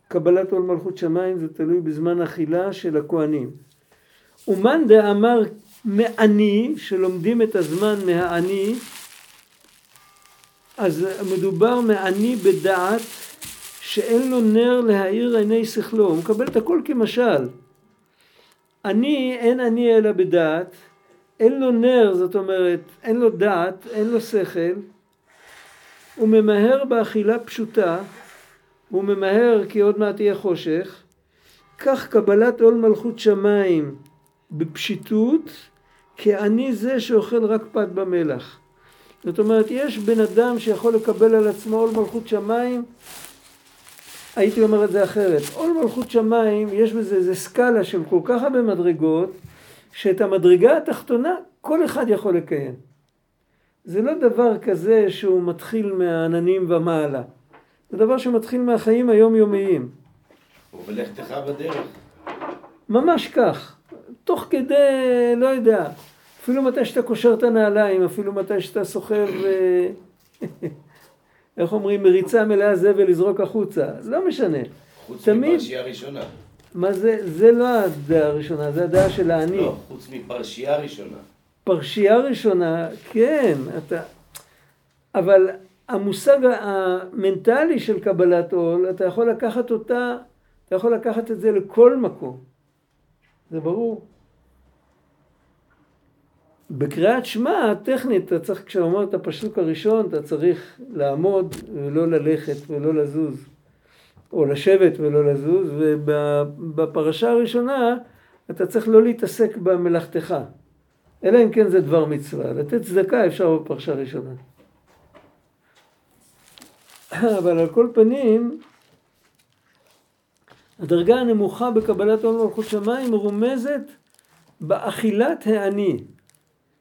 בקבלת עול מלכות שמיים, זה תלוי בזמן אכילה של הכהנים. ומאן דאמר מעני, שלומדים את הזמן מהעני, אז מדובר מעני בדעת שאין לו נר להאיר עיני שכלו. הוא מקבל את הכל כמשל. אני, אין אני אלא בדעת, אין לו נר, זאת אומרת, אין לו דעת, אין לו שכל, הוא ממהר באכילה פשוטה, הוא ממהר כי עוד מעט יהיה חושך. כך קבלת עול מלכות שמיים בפשיטות, כי אני זה שאוכל רק פת במלח. זאת אומרת, יש בן אדם שיכול לקבל על עצמו עול מלכות שמיים, הייתי אומר את זה אחרת, עול מלכות שמיים יש בזה איזה סקאלה של כל כך הרבה מדרגות, שאת המדרגה התחתונה כל אחד יכול לקיים. זה לא דבר כזה שהוא מתחיל מהעננים ומעלה, זה דבר שמתחיל מהחיים היומיומיים. ולכתך בדרך. ממש כך, תוך כדי, לא יודע, אפילו מתי שאתה קושר את הנעליים, אפילו מתי שאתה סוחב, איך אומרים, מריצה מלאה זבל לזרוק החוצה, לא משנה. חוץ מפרשייה ראשונה. מה זה? זה לא הדעה הראשונה, זה הדעה של העני. לא, חוץ מפרשייה ראשונה. פרשייה ראשונה, כן, אתה... אבל המושג המנטלי של קבלת עול, אתה יכול לקחת אותה, אתה יכול לקחת את זה לכל מקום. זה ברור. בקריאת שמע הטכנית, אתה צריך, כשאומר את הפסוק הראשון, אתה צריך לעמוד ולא ללכת ולא לזוז, או לשבת ולא לזוז, ובפרשה הראשונה אתה צריך לא להתעסק במלאכתך. אלא אם כן זה דבר מצווה, לתת צדקה אפשר בפרשה הראשונה. אבל על כל פנים, הדרגה הנמוכה בקבלת עול מלכות שמיים רומזת באכילת העני,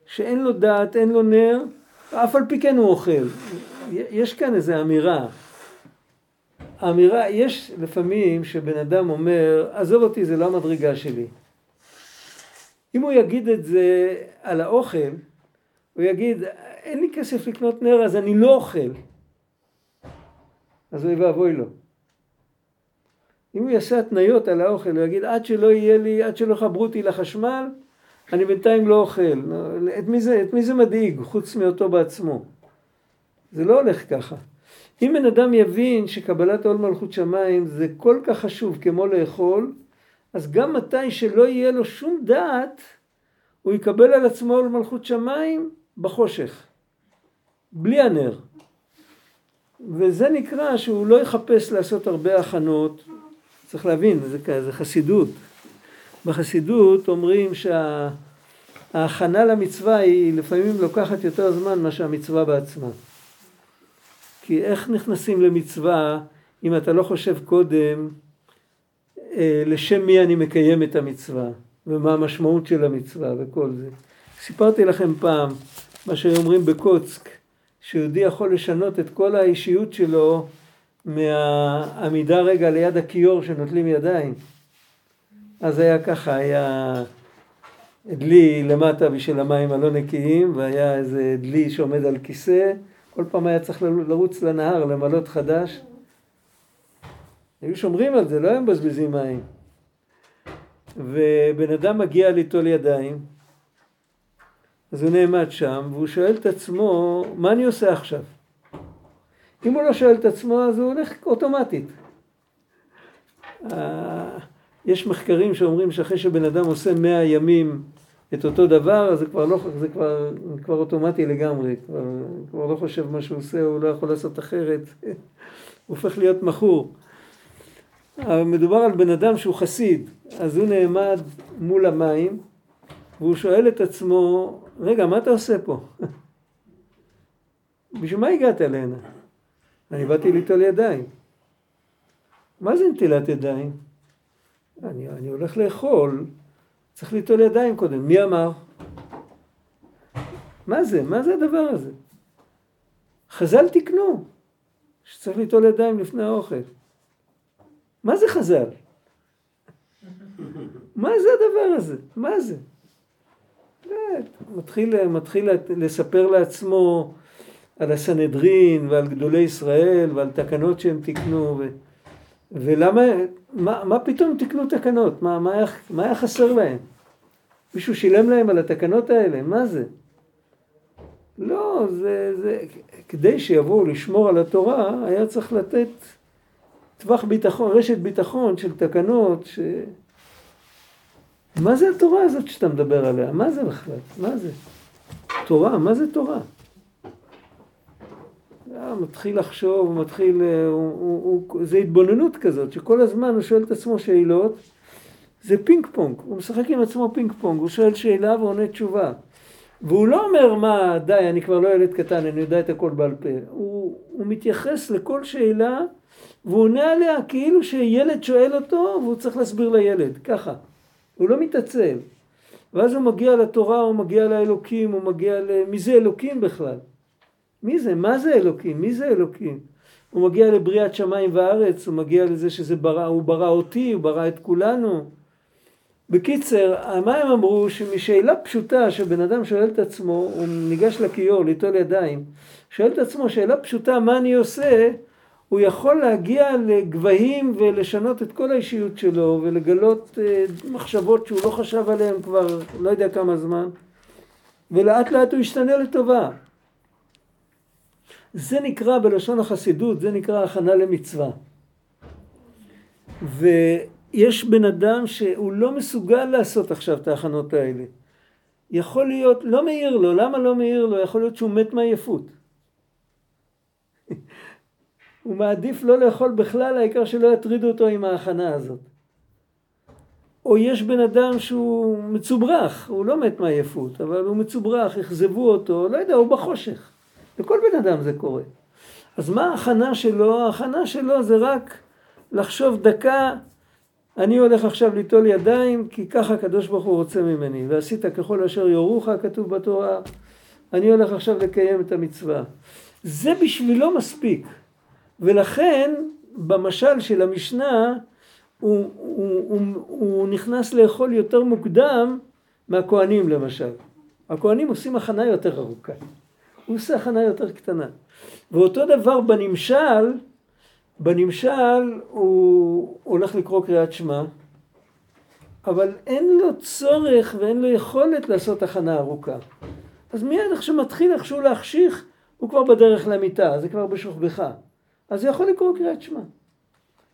שאין לו דעת, אין לו נר, אף על פי כן הוא אוכל. יש כאן איזו אמירה. האמירה, יש לפעמים שבן אדם אומר, עזוב אותי, זה לא המדרגה שלי. אם הוא יגיד את זה על האוכל, הוא יגיד, אין לי כסף לקנות נר, אז אני לא אוכל. אז הוא יבוא אבוי לו. אם הוא יעשה התניות על האוכל, הוא יגיד, עד שלא יהיה לי, עד שלא חברו אותי לחשמל, אני בינתיים לא אוכל. את מי זה מדאיג, חוץ מאותו בעצמו? זה לא הולך ככה. אם בן אדם יבין שקבלת עול מלכות שמיים זה כל כך חשוב כמו לאכול, אז גם מתי שלא יהיה לו שום דעת, הוא יקבל על עצמו עול מלכות שמיים בחושך, בלי הנר. וזה נקרא שהוא לא יחפש לעשות הרבה הכנות. צריך להבין, זה חסידות. בחסידות אומרים שההכנה למצווה היא לפעמים לוקחת יותר זמן מה שהמצווה בעצמה. כי איך נכנסים למצווה אם אתה לא חושב קודם, לשם מי אני מקיים את המצווה, ומה המשמעות של המצווה וכל זה. סיפרתי לכם פעם, מה שאומרים בקוצק, שיהודי יכול לשנות את כל האישיות שלו, מהעמידה רגע ליד הכיור שנוטלים ידיים. אז היה ככה, היה דלי למטה בשביל המים הלא נקיים, והיה איזה דלי שעומד על כיסא, כל פעם היה צריך לרוץ לנהר למלות חדש, היו שומרים על זה, לא היו מבזבזים מים. ובן אדם מגיע ליטול ידיים, אז הוא נעמד שם, והוא שואל את עצמו, מה אני עושה עכשיו? אם הוא לא שואל את עצמו, אז הוא הולך אוטומטית. יש מחקרים שאומרים שאחרי שבן אדם עושה 100 ימים את אותו דבר, אז זה כבר אוטומטי לגמרי, כבר לא חושב מה שהוא עושה, הוא לא יכול לעשות אחרת, הוא הופך להיות מחור. מדובר על בן אדם שהוא חסיד, אז הוא נעמד מול המים, והוא שואל את עצמו, רגע, מה אתה עושה פה? בשביל מה הגעת אלינו? אני באתי ליטול ידיים. מה זה נטילת ידיים? אני הולך לאכול, צריך ליטול ידיים קודם. מי אמר? מה זה? מה זה הדבר הזה? חז"ל תקנו שצריך ליטול ידיים לפני האוכל. מה זה חז"ל? מה זה הדבר הזה? מה זה? מתחיל לספר לעצמו על הסנהדרין ועל גדולי ישראל ועל תקנות שהם תקנו ולמה, מה פתאום תקנו תקנות? מה היה חסר להם? מישהו שילם להם על התקנות האלה? מה זה? לא, זה כדי שיבואו לשמור על התורה, היה צריך לתת טווח ביטחון, רשת ביטחון של תקנות ש... מה זה התורה הזאת שאתה מדבר עליה? מה זה בכלל? מה זה? תורה, מה זה תורה? מתחיל לחשוב, זה התבוננות כזאת, שכל הזמן הוא שואל את עצמו שאלות, זה פינג פונג, הוא משחק עם עצמו פינג פונג, הוא שואל שאלה ועונה תשובה. והוא לא אומר מה, די, אני כבר לא ילד קטן, אני יודע את הכל בעל פה. הוא מתייחס לכל שאלה, והוא עונה עליה כאילו שילד שואל אותו, והוא צריך להסביר לילד, ככה. הוא לא מתעצל. ואז הוא מגיע לתורה, הוא מגיע לאלוקים, הוא מגיע למי זה אלוקים בכלל? מי זה? מה זה אלוקים? מי זה אלוקים? הוא מגיע לבריאת שמיים וארץ, הוא מגיע לזה שזה ברא, הוא ברא אותי, הוא ברא את כולנו. בקיצר, מה הם אמרו? שמשאלה פשוטה שבן אדם שואל את עצמו, הוא ניגש לכיור, ליטול ידיים, שואל את עצמו שאלה פשוטה, מה אני עושה? הוא יכול להגיע לגבהים ולשנות את כל האישיות שלו, ולגלות מחשבות שהוא לא חשב עליהן כבר לא יודע כמה זמן, ולאט לאט הוא ישתנה לטובה. זה נקרא בלשון החסידות, זה נקרא הכנה למצווה. ויש בן אדם שהוא לא מסוגל לעשות עכשיו את ההכנות האלה. יכול להיות, לא מאיר לו, למה לא מאיר לו? יכול להיות שהוא מת מעייפות. הוא מעדיף לא לאכול בכלל, העיקר שלא יטרידו אותו עם ההכנה הזאת. או יש בן אדם שהוא מצוברח, הוא לא מת מעייפות, אבל הוא מצוברח, יחזבו אותו, לא יודע, הוא בחושך. לכל בן אדם זה קורה. אז מה ההכנה שלו? ההכנה שלו זה רק לחשוב דקה, אני הולך עכשיו ליטול ידיים, כי ככה הקדוש ברוך הוא רוצה ממני, ועשית ככל אשר יורוך, כתוב בתורה, אני הולך עכשיו לקיים את המצווה. זה בשבילו מספיק. ולכן, במשל של המשנה, הוא נכנס לאכול יותר מוקדם מהכוהנים למשל. הכוהנים עושים הכנה יותר ארוכה. הוא עושה הכנה יותר קטנה. ואותו דבר בנמשל הוא הולך לקרוא קריאת שמע, אבל אין לו צורך ואין לו יכולת לעשות הכנה ארוכה. אז מיד כשמתחיל איכשהו להחשיך, הוא כבר בדרך למיטה, זה כבר בשוכבך. אז הוא יכול לקרוא קריאת שמע.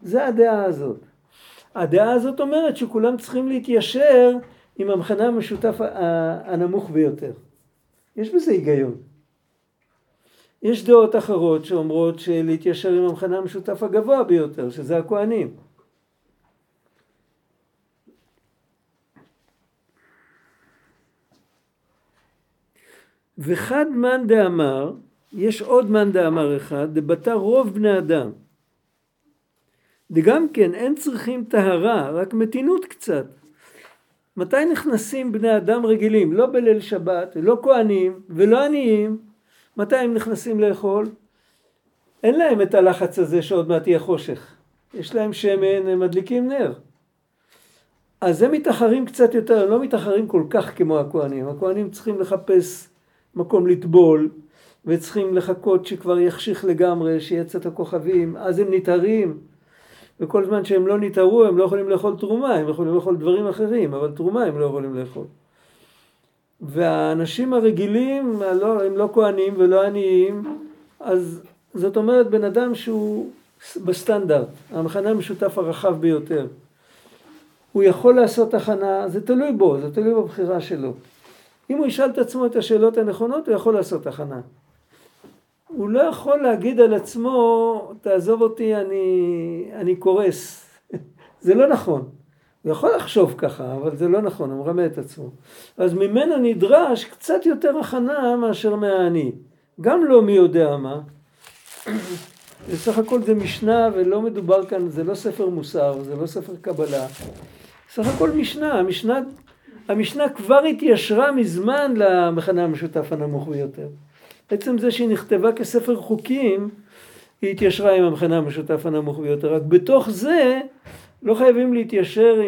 זה הדעה הזאת. הדעה הזאת אומרת שכולם צריכים להתיישר עם המכנה המשותף הנמוך ביותר. יש בזה היגיון. יש דעות אחרות שאומרות שלהתיישר עם המכנה המשותף הגבוה ביותר, שזה הכוהנים. וחד מאן דאמר, יש עוד מאן דאמר אחד, דבתר רוב בני אדם. וגם כן אין צריכים טהרה, רק מתינות קצת. מתי נכנסים בני אדם רגילים? לא בליל שבת, לא כהנים ולא עניים. מתי הם נכנסים לאכול? אין להם את הלחץ הזה שעוד מעט יהיה חושך. יש להם שמן, הם מדליקים נר. אז הם מתאחרים קצת יותר, הם לא מתאחרים כל כך כמו הכוהנים. הכוהנים צריכים לחפש מקום לטבול, וצריכים לחכות שכבר יחשיך לגמרי, שיהיה צאת הכוכבים, אז הם נתארים. וכל זמן שהם לא נתארו, הם לא יכולים לאכול תרומה, הם יכולים לאכול דברים אחרים, אבל תרומה הם לא יכולים לאכול. והאנשים הרגילים, הם לא כהנים ולא עניים, אז זאת אומרת בן אדם שהוא בסטנדרט, המכנה המשותף הרחב ביותר. הוא יכול לעשות הכנה, זה תלוי בו, זה תלוי בבחירה שלו. אם הוא ישאל את עצמו את השאלות הנכונות, הוא יכול לעשות הכנה. הוא לא יכול להגיד על עצמו, תעזוב אותי, אני קורס. זה לא נכון. הוא יכול לחשוב ככה, אבל זה לא נכון, הוא מרמה את עצמו. אז ממנו נדרש קצת יותר הכנה מאשר מהעני. גם לא מי יודע מה. בסך הכל זה משנה ולא מדובר כאן, זה לא ספר מוסר, זה לא ספר קבלה. בסך הכל משנה, המשנה כבר התיישרה מזמן למכנה המשותף הנמוך ביותר. בעצם זה שהיא נכתבה כספר חוקים, היא התיישרה עם המכנה המשותף הנמוך ביותר. רק בתוך זה לא חייבים להתיישר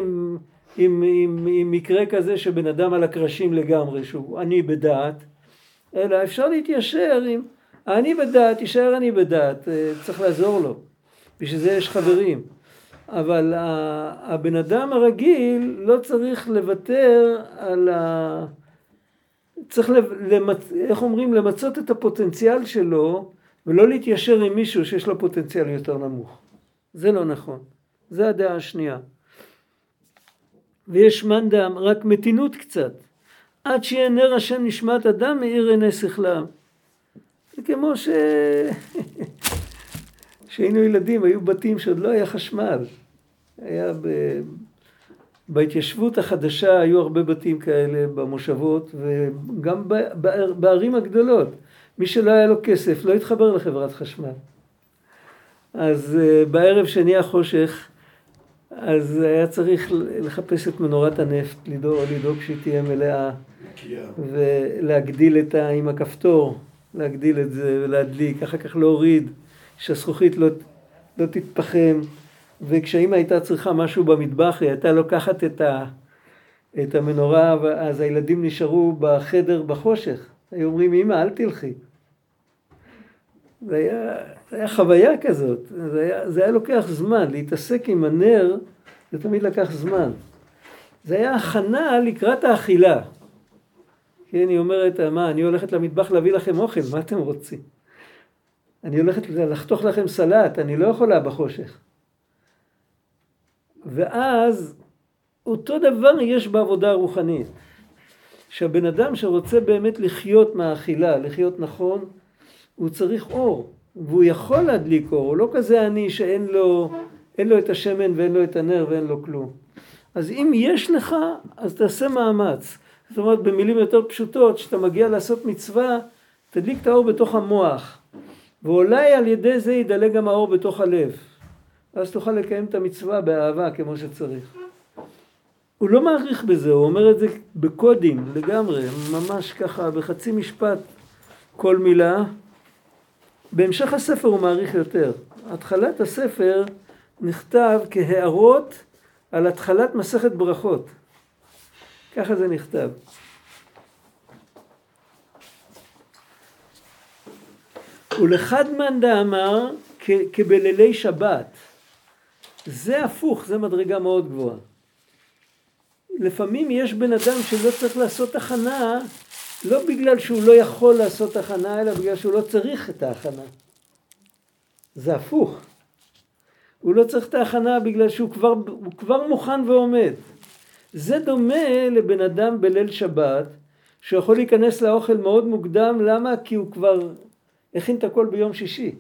עם מקרה כזה שבן אדם על הקרשים לגמרי, שהוא אני בדעת, אלא אפשר להתיישר עם אני בדעת, יישאר אני בדעת, צריך לעזור לו. בשביל זה יש חברים. אבל הבן אדם הרגיל לא צריך לוותר על ה... צריך למצות את הפוטנציאל שלו, ולא להתיישר עם מישהו שיש לו פוטנציאל יותר נמוך. זה לא נכון. זה הדעה השנייה. ויש מן דם, רק מתינות קצת. עד שיהיה נר השם נשמת אדם מאיר עיני שכלם. זה כמו שהיינו ילדים, היו בתים שעוד לא היה חשמל. היה בהתיישבות החדשה, היו הרבה בתים כאלה במושבות, וגם בערים הגדולות. מי שלא היה לו כסף, לא התחבר לחברת חשמל. אז בערב שני החושך, אז היה צריך לחפש את מנורת הנפט, לדאוג שהיא תהיה מלאה, ולהגדיל את עם הכפתור, להגדיל את זה ולהדליק, אחר כך להוריד, שהזכוכית לא תתפחם. וכשהאמא הייתה צריכה משהו במטבח, היא הייתה לוקחת את המנורה, אז הילדים נשארו בחדר בחושך. היו אומרים, אמא, אל תלכי. זה היה חוויה כזאת. זה היה לוקח זמן. להתעסק עם הנר, זה תמיד לקח זמן. זה היה הכנה לקראת האכילה. כן, היא אומרת, מה, אני הולכת למטבח להביא לכם אוכל, מה אתם רוצים? אני הולכת לחתוך לכם סלט, אני לא יכולה בחושך. ואז אותו דבר יש בעבודה הרוחנית. שהבן אדם שרוצה באמת לחיות מהאכילה, לחיות נכון, הוא צריך אור, והוא יכול להדליק אור, הוא לא כזה אני שאין לו, את השמן ואין לו את הנר ואין לו כלום. אז אם יש לך, אז תעשה מאמץ. זאת אומרת, במילים יותר פשוטות, שאתה מגיע לעשות מצווה, תדליק את האור בתוך המוח, ואולי על ידי זה ידלג גם האור בתוך הלב. אז תוכל לקיים את המצווה באהבה כמו שצריך. הוא לא מעריך בזה, הוא אומר את זה בקודים לגמרי, ממש ככה, בחצי משפט כל מילה. בהמשך הספר הוא מעריך יותר. התחלת הספר נכתב כהערות על התחלת מסכת ברכות. ככה זה נכתב. ולחד מן דאמר כבלילי שבת. זה הפוך, זה מדרגה מאוד גבוהה. לפעמים יש בן אדם שלא צריך לעשות הכנה, לא בגלל שהוא לא יכול לעשות הכנה, אלא בגלל שהוא לא צריך את ההכנה. זה הפוך. הוא לא צריך את ההכנה בגלל שהוא כבר מוכן ועומד. זה דומה לבן אדם בליל שבת, שיכול להיכנס לאוכל מאוד מוקדם, למה? כי הוא כבר הכין את הכל ביום שישי.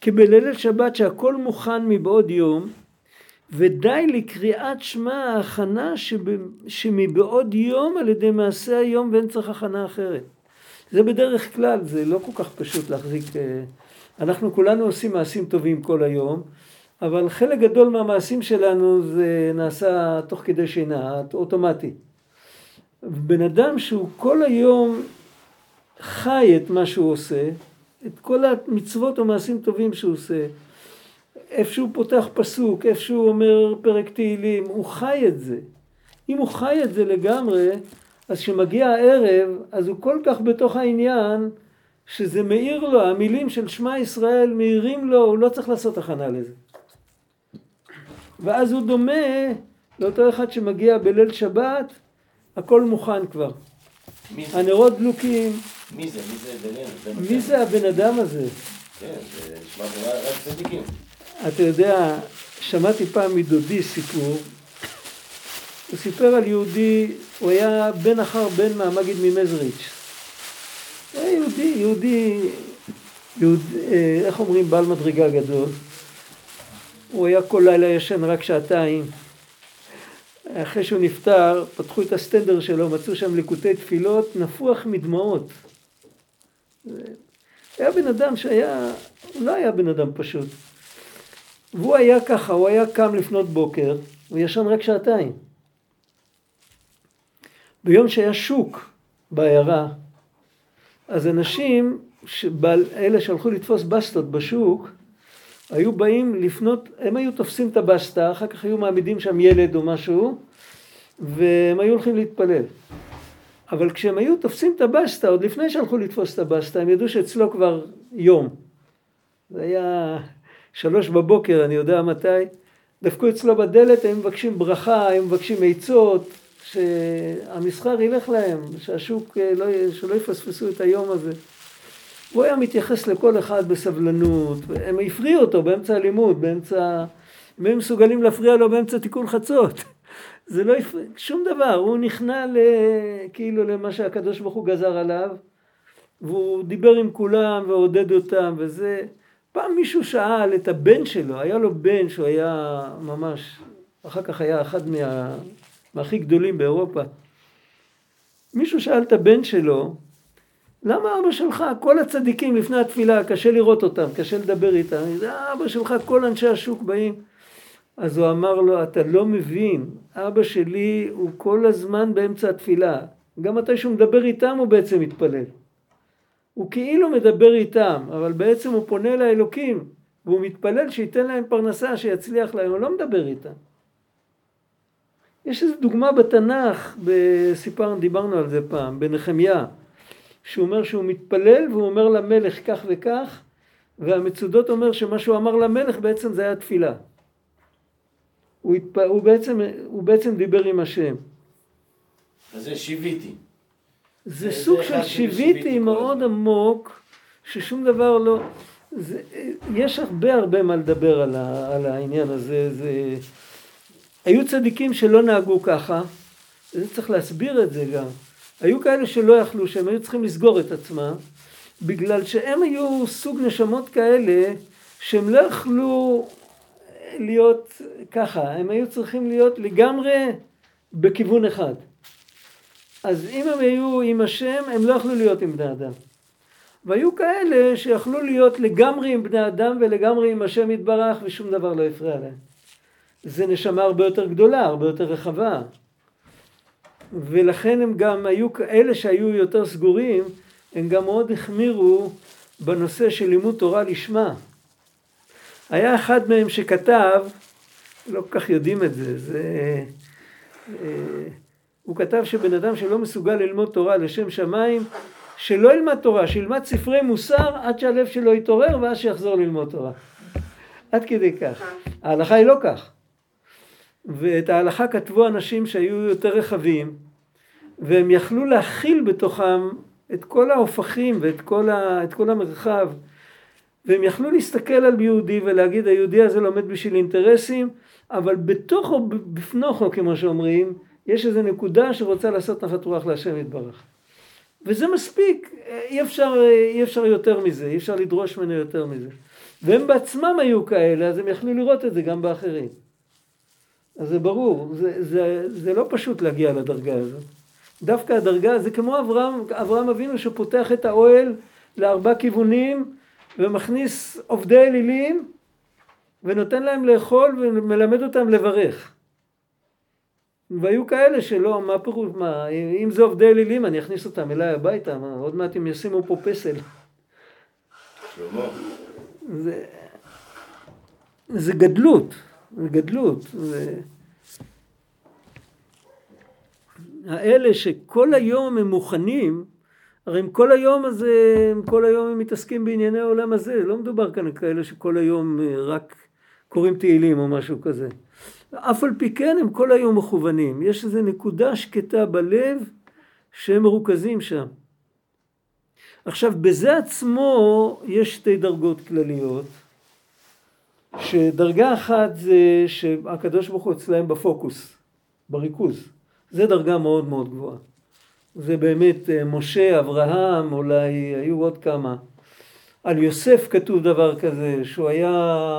כי בליל שבת שהכל מוכן מבעוד יום, ודי לקריאת שמה ההכנה שמבעוד יום על ידי מעשה היום ואין צריך הכנה אחרת. זה בדרך כלל, זה לא כל כך פשוט להחזיק. אנחנו כולנו עושים מעשים טובים כל היום, אבל חלק גדול מהמעשים שלנו זה נעשה תוך כדי שינה, אוטומטי. בן אדם שהוא כל היום חי את מה שהוא עושה, את כל המצוות או מעשים טובים שהוא עושה, איפשהו פותח פסוק, איפשהו אומר פרק תהילים, הוא חי את זה. אם הוא חי את זה לגמרי, אז כשמגיע הערב, אז הוא כל כך בתוך העניין, שזה מאיר לו, המילים של שמע ישראל מאירים לו, הוא לא צריך לעשות הכנה לזה. ואז הוא דומה לאותו אחד שמגיע בליל שבת, הכל מוכן כבר. הנרות דלוקים. מי זה? מי זה הבן אדם הזה? כן, זה נשמע רק צדיקים. אתה יודע, שמעתי פעם מדודי סיפור. הוא סיפר על יהודי, הוא היה בן אחר בן מהמגיד ממזריץ'. הוא היה יהודי, איך אומרים, בעל מדרגה גדול. הוא היה כל לילה ישן רק שעתיים. אחרי שהוא נפטר, פתחו את הסטנדר שלו, מצאו שם לקוטי תפילות, נפוח מדמעות. היה בן אדם שהיה, הוא לא היה בן אדם פשוט. והוא היה ככה, הוא היה קם לפנות בוקר, הוא ישן רק שעתיים. ביום שהיה שוק בעיירה, אז אנשים, אלה שהלכו לתפוס בסטות בשוק, היו באים לפנות, הם היו תופסים את הבסטה, אחר כך היו מעמידים שם ילד או משהו, והם היו הולכים להתפלל. אבל כשהם היו תופסים את הבסטה, עוד לפני שהלכו לתפוס את הבסטה, הם ידעו שאצלו כבר יום. זה היה 3:00 בבוקר, אני יודע מתי, דפקו אצלו בדלת, הם מבקשים ברכה, הם מבקשים עצות, שהמסחר ילך להם, שהשוק שלא יפספסו את היום הזה. הוא היה מתייחס לכל אחד בסבלנות, הם הפריעו אותו באמצע הלימוד, אם הם מסוגלים להפריע לו באמצע תיקון חצות. זה לא הפריע, שום דבר, הוא נכנע כאילו למה שהקדוש ברוך הוא גזר עליו, והוא דיבר עם כולם ועודד אותם וזה. פעם מישהו שאל את הבן שלו, היה לו בן שהוא היה ממש, אחר כך היה אחד מהכי גדולים באירופה. מישהו שאל את הבן שלו, למה אבא שלך, כל הצדיקים לפני התפילה, קשה לראות אותם, קשה לדבר איתם, אבא שלך, כל אנשי השוק באים. אז הוא אמר לו, אתה לא מבין, אבא שלי הוא כל הזמן באמצע התפילה, גם מתי שהוא מדבר איתם הוא בעצם מתפלל. הוא כאילו מדבר איתם, אבל בעצם הוא פונה לאלוקים, והוא מתפלל שייתן להם פרנסה, שיצליח להם, הוא לא מדבר איתם. יש איזו דוגמה בתנ"ך, דיברנו על זה פעם, בנחמיה, שהוא אומר שהוא מתפלל, והוא אומר למלך כך וכך, והמצודות אומר שמה שהוא אמר למלך בעצם זה היה תפילה. הוא בעצם דיבר עם השם. אז זה שיוויתי. זה סוג של שיוויתי מאוד עמוק, ששום דבר לא... יש הרבה מה לדבר על העניין הזה. היו צדיקים שלא נהגו ככה, צריך להסביר את זה גם. היו כאלה שלא יכלו, שהם היו צריכים לסגור את עצמם, בגלל שהם היו סוג נשמות כאלה, שהם לא יכלו להיות ככה, הם היו צריכים להיות לגמרי בכיוון אחד. אז אם הם היו עם השם, הם לא יכלו להיות עם בני אדם. והיו כאלה שיכלו להיות לגמרי עם בני אדם, ולגמרי עם השם יתברך, ושום דבר לא יפריע להם. זה נשמה הרבה יותר גדולה, הרבה יותר רחבה. ולכן הם גם היו, אלה שהיו יותר סגורים, הם גם מאוד החמירו בנושא של לימוד תורה לשמה. היה אחד מהם שכתב, לא כל כך יודעים את זה, הוא כתב שבן אדם שלא מסוגל ללמוד תורה לשם שמיים, שלא ילמד תורה, שילמד ספרי מוסר עד שהלב שלו יתעורר ואז שיחזור ללמוד תורה. עד כדי כך. ההלכה היא לא כך. ואת ההלכה כתבו אנשים שהיו יותר רחבים, והם יכלו להכיל בתוכם את כל ההופכים ואת כל המרחב, והם יכלו להסתכל על יהודי ולהגיד, היהודי הזה לומד בשביל אינטרסים, אבל בתוכו, בפנוכו, כמו שאומרים, יש איזו נקודה שרוצה לעשות נחת רוח להשם יתברך. וזה מספיק, אי אפשר יותר מזה, אי אפשר לדרוש ממנו יותר מזה. והם בעצמם היו כאלה, אז הם יכלו לראות את זה גם באחרים. אז זה ברור, זה לא פשוט להגיע לדרגה הזאת. דווקא הדרגה, זה כמו אברהם אבינו שפותח את האוהל לארבע כיוונים, ומכניס עובדי אלילים, ונותן להם לאכול ומלמד אותם לברך. והיו כאלה שלא, מה פירוש, אם זה עובדי אלילים אני אכניס אותם אליי הביתה, עוד מעט אם ישימו פה פסל. שלמה. זה גדלות. גדלות. האלה שכל היום הם מוכנים, הרי אם כל היום הזה, כל היום הם מתעסקים בענייני העולם הזה, לא מדובר כאן כאלה שכל היום רק קוראים תהילים או משהו כזה. אף על פי כן הם כל היום מכוונים, יש איזו נקודה שקטה בלב שהם מרוכזים שם. עכשיו בזה עצמו יש שתי דרגות כלליות, שדרגה אחת זה שהקדוש ברוך הוא אצלהם בפוקוס, בריכוז. זה דרגה מאוד מאוד גבוהה. זה באמת משה, אברהם, אולי היו עוד כמה. על יוסף כתוב דבר כזה, שהוא היה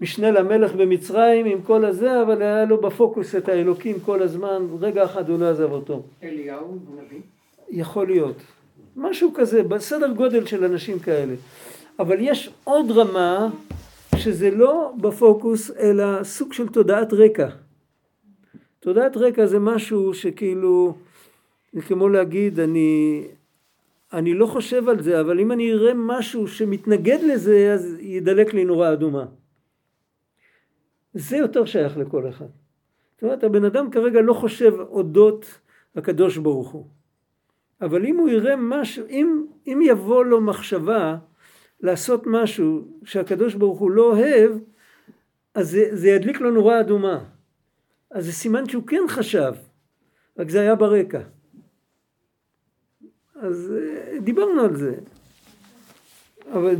משנה למלך במצרים עם כל הזה, אבל היה לו בפוקוס את האלוקים כל הזמן, רגע אחד הוא לא עזב אותו. אליהו, נביא? יכול להיות. משהו כזה, בסדר גודל של אנשים כאלה. אבל יש עוד רמה שזה לא בפוקוס, אלא סוג של תודעת רקע. תודעת רקע זה משהו שכאילו, זה כמו להגיד, אני לא חושב על זה, אבל אם אני אראה משהו שמתנגד לזה, אז ידלק לי נורה אדומה. זה יותר שייך לכל אחד. זאת אומרת, הבן אדם כרגע לא חושב אודות הקדוש ברוך הוא. אבל אם הוא יראה משהו, אם יבוא לו מחשבה לעשות משהו שהקדוש ברוך הוא לא אוהב, אז זה ידליק לו נורה אדומה. אז זה סימן שהוא כן חשב, רק זה היה ברקע. אז דיברנו על זה. אבל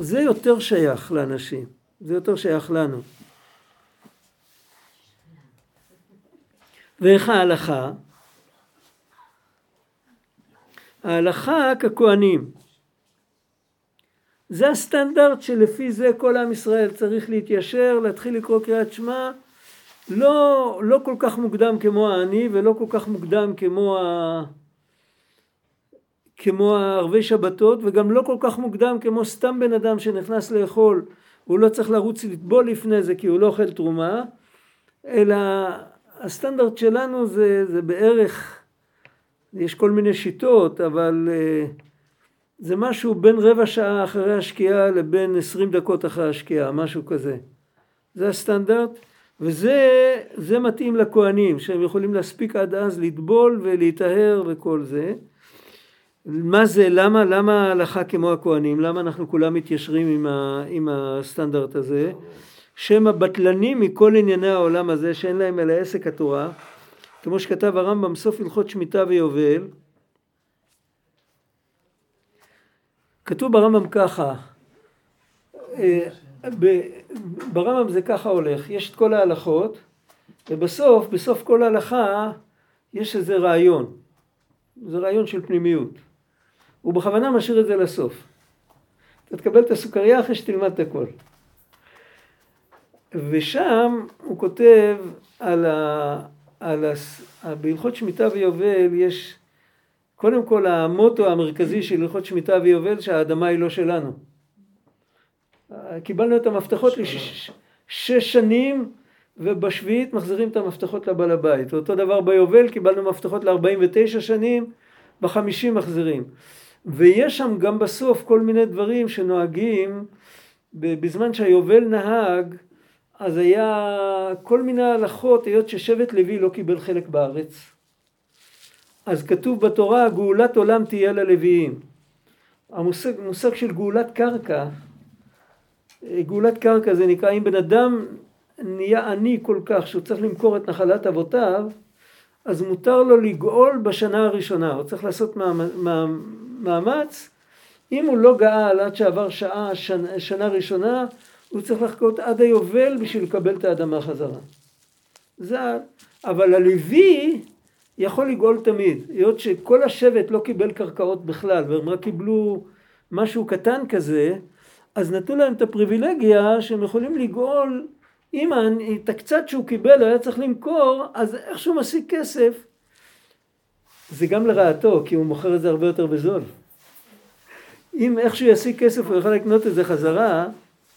זה יותר שייך לאנשים, זה יותר שייך לנו. ואיך ההלכה? ההלכה ככהנים. זה הסטנדרט שלפי זה כל עם ישראל צריך להתיישר, להתחיל לקרוא קריאת שמע, לא כל כך מוקדם כמו העני, ולא כל כך מוקדם כמו הערבי שבתות, וגם לא כל כך מוקדם כמו סתם בן אדם שנכנס לאכול, הוא לא צריך לרוץ לטבול לפני זה כי הוא לא אוכל תרומה, אלא הסטנדרט שלנו זה בערך, יש כל מיני שיטות, אבל זה משהו בין רבע שעה אחרי השקיעה לבין 20 דקות אחרי השקיעה, משהו כזה. זה הסטנדרט, וזה מתאים לכהנים, שהם יכולים להספיק עד אז לטבול ולהיטהר וכל זה. מה זה, למה ההלכה כמו הכהנים? למה אנחנו כולם מתיישרים עם הסטנדרט הזה? שם הבטלנים מכל ענייני העולם הזה, שאין להם אלא עסק התורה, כמו שכתב הרמב"ם סוף הלכות שמיטה ויובל, כתוב ברמב"ם ככה, ברמב"ם זה ככה הולך, יש את כל ההלכות, ובסוף, בסוף כל ההלכה, יש איזה רעיון, זה רעיון של פנימיות, הוא בכוונה משאיר את זה לסוף, אתה תקבל את הסוכריה אחרי שתלמד את הכל. ושם הוא כותב בהלכות שמיטה ויובל יש קודם כל המוטו המרכזי של הלכות שמיטה ויובל שהאדמה היא לא שלנו. קיבלנו את המפתחות לשש שנים ובשביעית מחזירים את המפתחות לבעל הבית. אותו דבר ביובל קיבלנו מפתחות ל49 שנים, ב50 מחזירים. ויש שם גם בסוף כל מיני דברים שנוהגים בזמן שהיובל נהג אז היה כל מיני הלכות, היות ששבט לוי לא קיבל חלק בארץ. אז כתוב בתורה, גאולת עולם תהיה ללוויים. המושג של גאולת קרקע, גאולת קרקע זה נקרא, אם בן אדם נהיה עני כל כך, שהוא צריך למכור את נחלת אבותיו, אז מותר לו לגאול בשנה הראשונה, הוא צריך לעשות מאמץ, אם הוא לא גאל עד שעבר שנה ראשונה, הוא צריך לחכות עד היובל בשביל לקבל את האדמה חזרה. אבל הלוי יכול לגאול תמיד, היות שכל השבט לא קיבל קרקעות בכלל, והם רק קיבלו משהו קטן כזה, אז נתנו להם את הפריבילגיה שהם יכולים לגאול, אם את הקצת שהוא קיבל היה צריך למכור, אז איכשהו משיג כסף, זה גם לרעתו, כי הוא מוכר את זה הרבה יותר בזול. אם איכשהו ישיג כסף הוא יוכל לקנות את זה חזרה,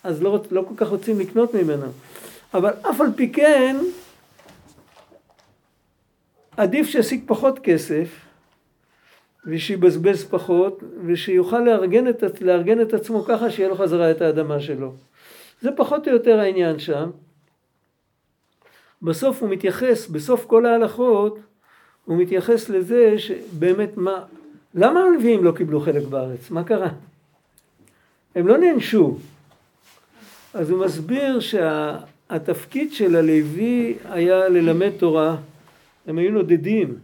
אז לא כל כך רוצים לקנות ממנה. אבל אף על פי כן, עדיף שישיג פחות כסף, ושיבזבז פחות, ושיוכל לארגן את עצמו ככה, שיהיה לו חזרה את האדמה שלו. זה פחות או יותר העניין שם. בסוף הוא מתייחס, בסוף כל ההלכות, הוא מתייחס לזה שבאמת למה הלוויים לא קיבלו חלק בארץ? מה קרה? הם לא נענשו. אז הוא מסביר שהתפקיד של הלוי היה ללמד תורה, הם היו נודדים,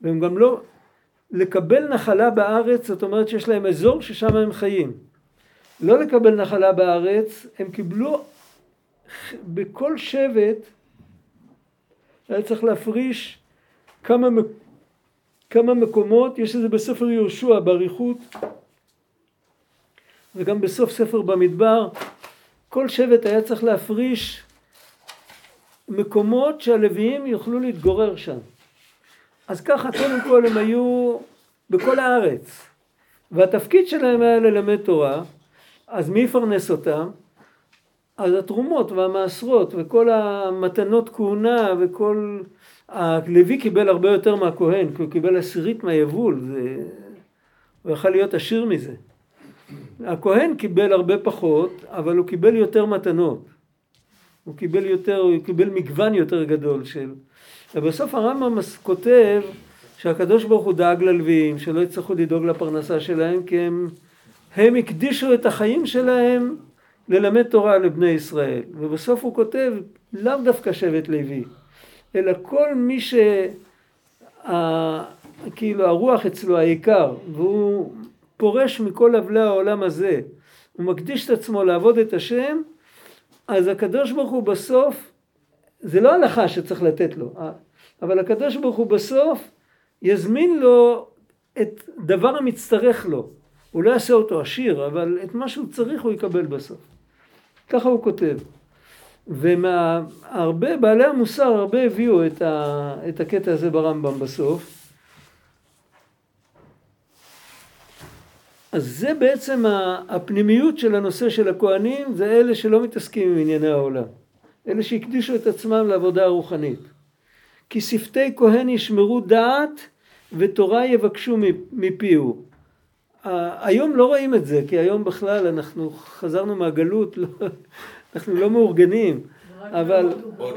והם גם לא, לקבל נחלה בארץ, זאת אומרת שיש להם אזור ששם הם חיים. לא לקבל נחלה בארץ, הם קיבלו בכל שבט, היה צריך להפריש כמה מקומות, יש לזה בספר יהושע באריכות, וגם בסוף ספר במדבר, כל שבט היה צריך להפריש מקומות שהלוויים יוכלו להתגורר שם. אז ככה קודם כל הם היו בכל הארץ. והתפקיד שלהם היה ללמד תורה, אז מי יפרנס אותם? אז התרומות והמעשרות וכל המתנות כהונה וכל... הלוי קיבל הרבה יותר מהכהן, כי הוא קיבל 10% מהיבול, הוא יכל להיות עשיר מזה. הכהן קיבל הרבה פחות, אבל הוא קיבל יותר מתנות. הוא קיבל מגוון יותר גדול של... ובסוף הרמב"ם כותב שהקדוש ברוך הוא דאג ללוויים, שלא יצטרכו לדאוג לפרנסה שלהם, כי הם הקדישו את החיים שלהם ללמד תורה לבני ישראל. ובסוף הוא כותב, לאו דווקא שבט לוי, אלא כל מי כאילו הרוח אצלו העיקר, והוא פורש מכל עבלי העולם הזה, הוא מקדיש את עצמו לעבוד את השם, אז הקדוש ברוך הוא בסוף, זה לא הלכה שצריך לתת לו, אבל הקדוש ברוך הוא בסוף יזמין לו את דבר המצטרך לו. הוא לא יעשה אותו עשיר, אבל את מה שהוא צריך הוא יקבל בסוף. ככה הוא כותב. והרבה, בעלי המוסר הרבה הביאו את הקטע הזה ברמב"ם בסוף. אז זה בעצם הפנימיות של הנושא של הכהנים, זה אלה שלא מתעסקים עם ענייני העולם. אלה שהקדישו את עצמם לעבודה הרוחנית. כי שפתי כהן ישמרו דעת ותורה יבקשו מפיו. היום לא רואים את זה, כי היום בכלל אנחנו חזרנו מהגלות, אנחנו לא מאורגנים, אבל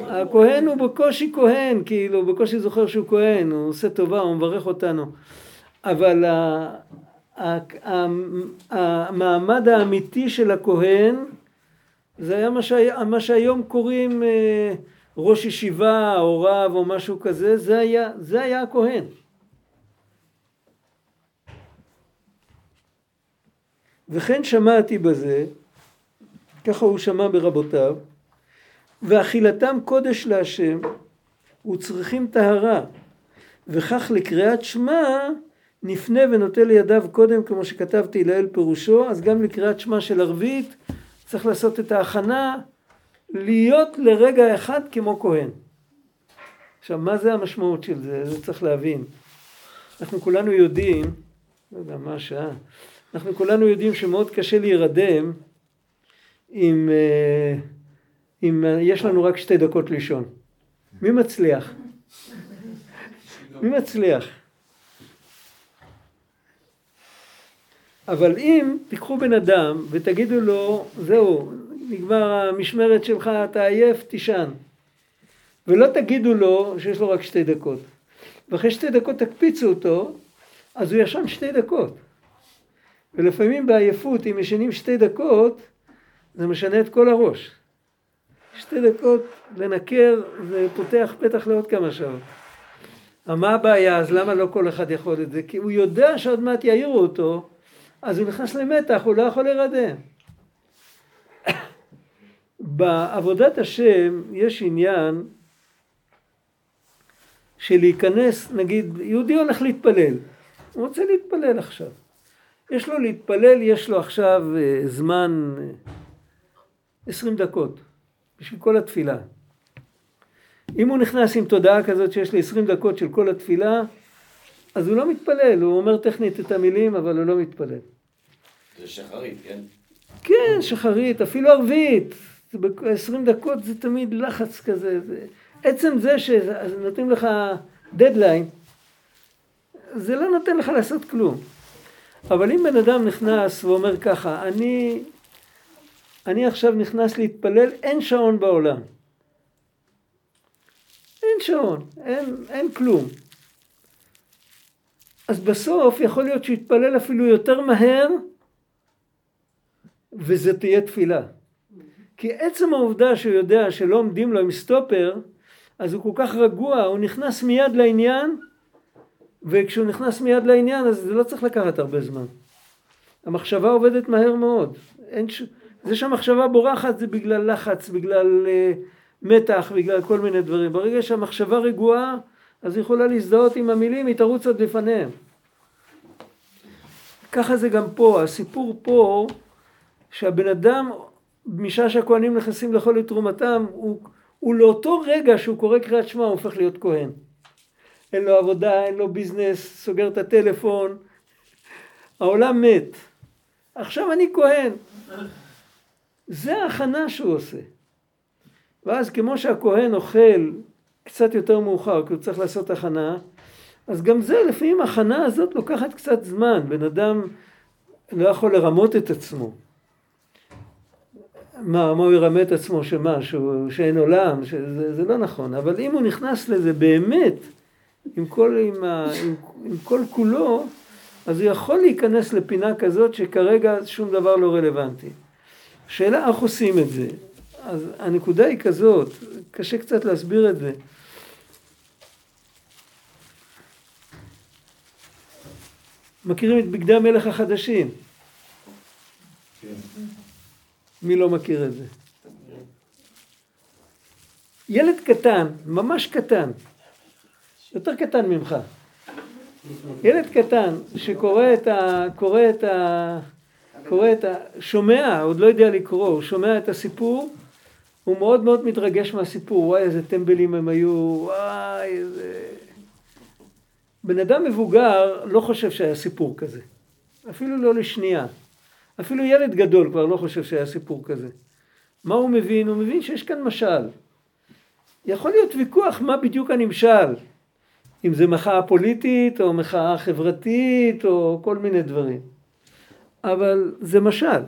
הכהן הוא בקושי כהן, כאילו בקושי זוכר שהוא כהן, הוא עושה טובה, הוא מברך אותנו. אבל המעמד האמיתי של הכהן, זה היה מה שהיום קוראים ראש ישיבה או רב או משהו כזה, זה היה הכהן. וכן שמעתי בזה, ככה הוא שמע ברבותיו, ואכילתם קודש להשם וצריכים טהרה, וכך לקריאת שמה נפנה ונוטה לידיו קודם, כמו שכתבתי לעיל פירושו. אז גם לקריאת שמה של ערבית צריך לעשות את ההכנה, להיות לרגע אחד כמו כהן. עכשיו, מה זה המשמעות של זה? זה צריך להבין. אנחנו כולנו יודעים, לא יודע מה השעה, אנחנו כולנו יודעים שמאוד קשה להירדם אם יש לנו רק 2 דקות לישון. מי מצליח? אבל אם תיקחו בן אדם ותגידו לו, זהו, נגמר המשמרת שלך, אתה עייף, תישן. ולא תגידו לו שיש לו רק 2 דקות. ואחרי 2 דקות תקפיצו אותו, אז הוא ישן 2 דקות. ולפעמים בעייפות, אם ישנים 2 דקות, זה משנה את כל הראש. 2 דקות לנקר, זה פותח פתח לעוד כמה שעות. מה הבעיה? אז למה לא כל אחד יכול את זה? כי הוא יודע שעוד מעט יעירו אותו, אז הוא נכנס למתח, הוא לא יכול להירדם. בעבודת השם יש עניין של להיכנס, נגיד, יהודי הולך להתפלל. הוא רוצה להתפלל עכשיו. יש לו להתפלל, יש לו עכשיו זמן 20 דקות, בשביל כל התפילה. אם הוא נכנס עם תודעה כזאת שיש לו 20 דקות של כל התפילה, אז הוא לא מתפלל, הוא אומר טכנית את המילים, אבל הוא לא מתפלל. זה שחרית, כן? כן, שחרית, אפילו ערבית. 20 דקות זה תמיד לחץ כזה. עצם זה שנותנים לך דדליין, זה לא נותן לך לעשות כלום. אבל אם בן אדם נכנס ואומר ככה, אני עכשיו נכנס להתפלל, אין שעון בעולם. אין שעון, אין כלום. אז בסוף יכול להיות שיתפלל אפילו יותר מהר, וזה תהיה תפילה. כי עצם העובדה שהוא יודע שלא עומדים לו עם סטופר, אז הוא כל כך רגוע, הוא נכנס מיד לעניין, וכשהוא נכנס מיד לעניין, אז זה לא צריך לקחת הרבה זמן. המחשבה עובדת מהר מאוד. זה שהמחשבה בורחת, זה בגלל לחץ, בגלל מתח, בגלל כל מיני דברים. ברגע שהמחשבה רגועה, אז היא יכולה להזדהות עם המילים, היא תרוץ עוד לפניהם. ככה זה גם פה, הסיפור פה, שהבן אדם משעה שהכוהנים נכנסים לאכול את תרומתם, ולאותו רגע שהוא קורא קריאת שמע הוא הופך להיות כהן. אין לו עבודה, אין לו ביזנס, סוגר את הטלפון, העולם מת. עכשיו אני כהן. זה ההכנה שהוא עושה. ואז כמו שהכהן אוכל קצת יותר מאוחר, כי הוא צריך לעשות הכנה, אז גם זה, לפעמים ההכנה הזאת לוקחת קצת זמן. בן אדם לא יכול לרמות את עצמו. מה הוא ירמה את עצמו שמשהו, שאין עולם, שזה לא נכון. אבל אם הוא נכנס לזה באמת, עם כל כולו, אז הוא יכול להיכנס לפינה כזאת שכרגע שום דבר לא רלוונטי. שאלה איך עושים את זה. אז הנקודה היא כזאת, קשה קצת להסביר את זה. מכירים את בגדי המלך החדשים? כן. מי לא מכיר את זה? ילד קטן, ממש קטן, יותר קטן ממך. ילד קטן שקורא את ה... שומע, עוד לא יודע לקרוא, הוא שומע את הסיפור, הוא מאוד מאוד מתרגש מהסיפור, וואי איזה טמבלים הם היו, וואי איזה... בן אדם מבוגר לא חושב שהיה סיפור כזה, אפילו לא לשנייה. אפילו ילד גדול כבר לא חושב שהיה סיפור כזה. מה הוא מבין? הוא מבין שיש כאן משל. יכול להיות ויכוח מה בדיוק הנמשל, אם זה מחאה פוליטית או מחאה חברתית או כל מיני דברים. אבל זה משל.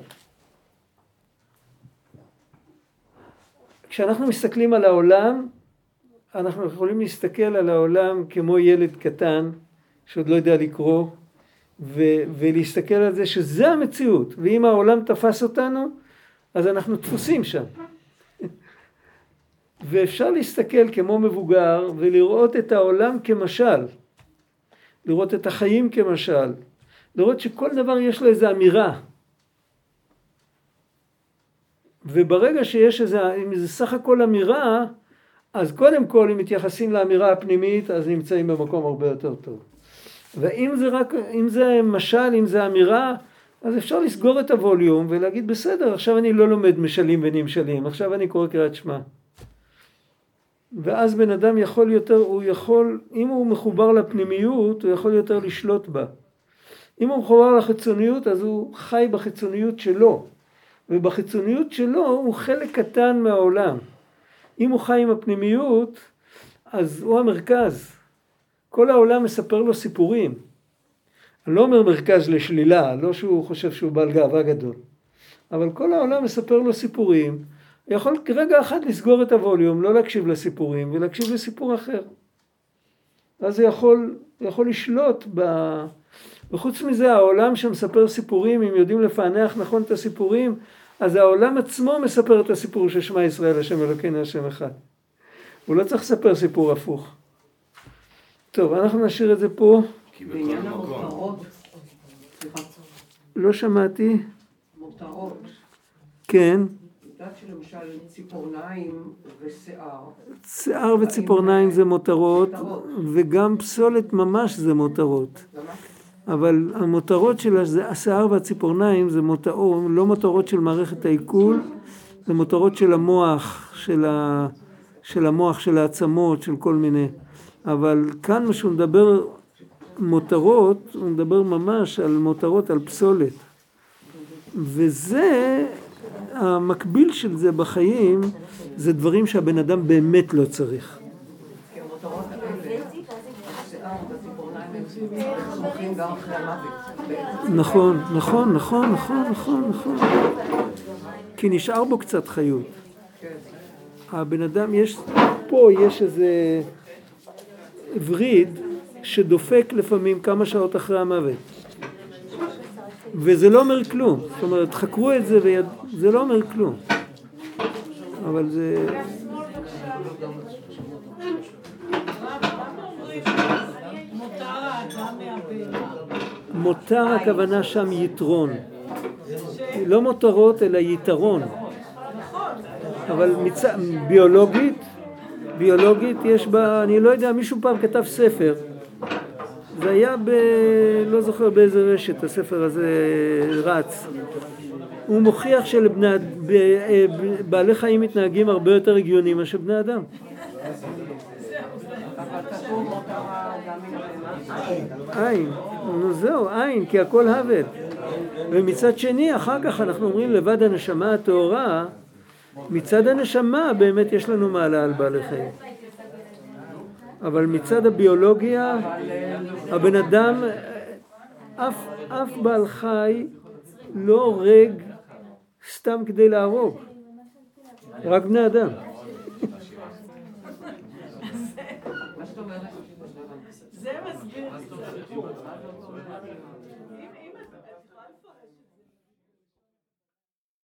כשאנחנו מסתכלים על העולם, אנחנו יכולים להסתכל על העולם כמו ילד קטן שעוד לא יודע לקרוא, ולהסתכל על זה שזה המציאות, ואם העולם תפס אותנו אז אנחנו תפוסים שם. ואפשר להסתכל כמו מבוגר ולראות את העולם כמשל, לראות את החיים כמשל, לראות שכל דבר יש לו איזו אמירה. וברגע שיש איזה סך הכל אמירה, אז קודם כל אם מתייחסים לאמירה הפנימית אז נמצאים במקום הרבה יותר טוב. ואם זה רק, אם זה משל, אם זה אמירה, אז אפשר לסגור את הווליום ולהגיד בסדר, עכשיו אני לא לומד משלים ונמשלים, עכשיו אני קורא קריאת שמע. ואז בן אדם יכול יותר, הוא יכול, אם הוא מחובר לפנימיות, הוא יכול יותר לשלוט בה. אם הוא מחובר לחיצוניות, אז הוא חי בחיצוניות שלו. ובחיצוניות שלו הוא חלק קטן מהעולם. אם הוא חי עם הפנימיות, אז הוא המרכז. כל העולם מספר לו סיפורים. אני לא אומר מרכז לשלילה, לא שהוא חושב שהוא בעל גאווה גדול. אבל כל העולם מספר לו סיפורים. יכול רגע אחד לסגור את הווליום, לא להקשיב לסיפורים, ולהקשיב לסיפור אחר. אז הוא יכול לשלוט בחוץ מזה, העולם שמספר סיפורים, אם יודעים לפענח נכון את הסיפורים, אז העולם עצמו מספר את הסיפור ששמע ישראל, השם אלוקינו, השם אחד. הוא לא צריך לספר סיפור הפוך. טוב, אנחנו נשאיר את זה פה. בעניין המותרות. לא שמעתי. מותרות. כן. יודעת שלמשל ציפורניים ושיער. שיער וציפורניים זה מותרות, וגם פסולת ממש זה מותרות. אבל המותרות שלה, השיער והציפורניים זה מותרות, לא מותרות של מערכת העיכול, זה מותרות של המוח, של המוח, של העצמות, של כל מיני. אבל כאן משהו מדבר מותרות, הוא מדבר ממש על מותרות, על פסולת. וזה, המקביל של זה בחיים, זה דברים שהבן אדם באמת לא צריך. נכון, נכון, נכון, נכון, נכון. כי נשאר בו קצת חיות. הבן אדם יש, פה יש איזה... וריד שדופק לפעמים כמה שעות אחרי המוות, וזה לא אומר כלום. זאת אומרת, חקרו את זה וזה לא אומר כלום, אבל זה מותר. הכוונה שם יתרון, לא מותרות אלא יתרון. אבל ביולוגית יש בה, אני לא יודע, מישהו פעם כתב ספר זה היה, לא זוכר באיזה רשת, הספר הזה רץ. הוא מוכיח שבעלי חיים מתנהגים הרבה יותר הגיוני מאשר בני אדם. אין, זהו, אין, כי הכל הוות. ומצד שני, אחר כך אנחנו אומרים לבד הנשמה התאורה, מצד הנשמה באמת יש לנו מעלה על בעלי חיים. אבל מצד הביולוגיה, הבן אדם, אף בעל חי לא הורג סתם כדי להרוג, רק בני אדם.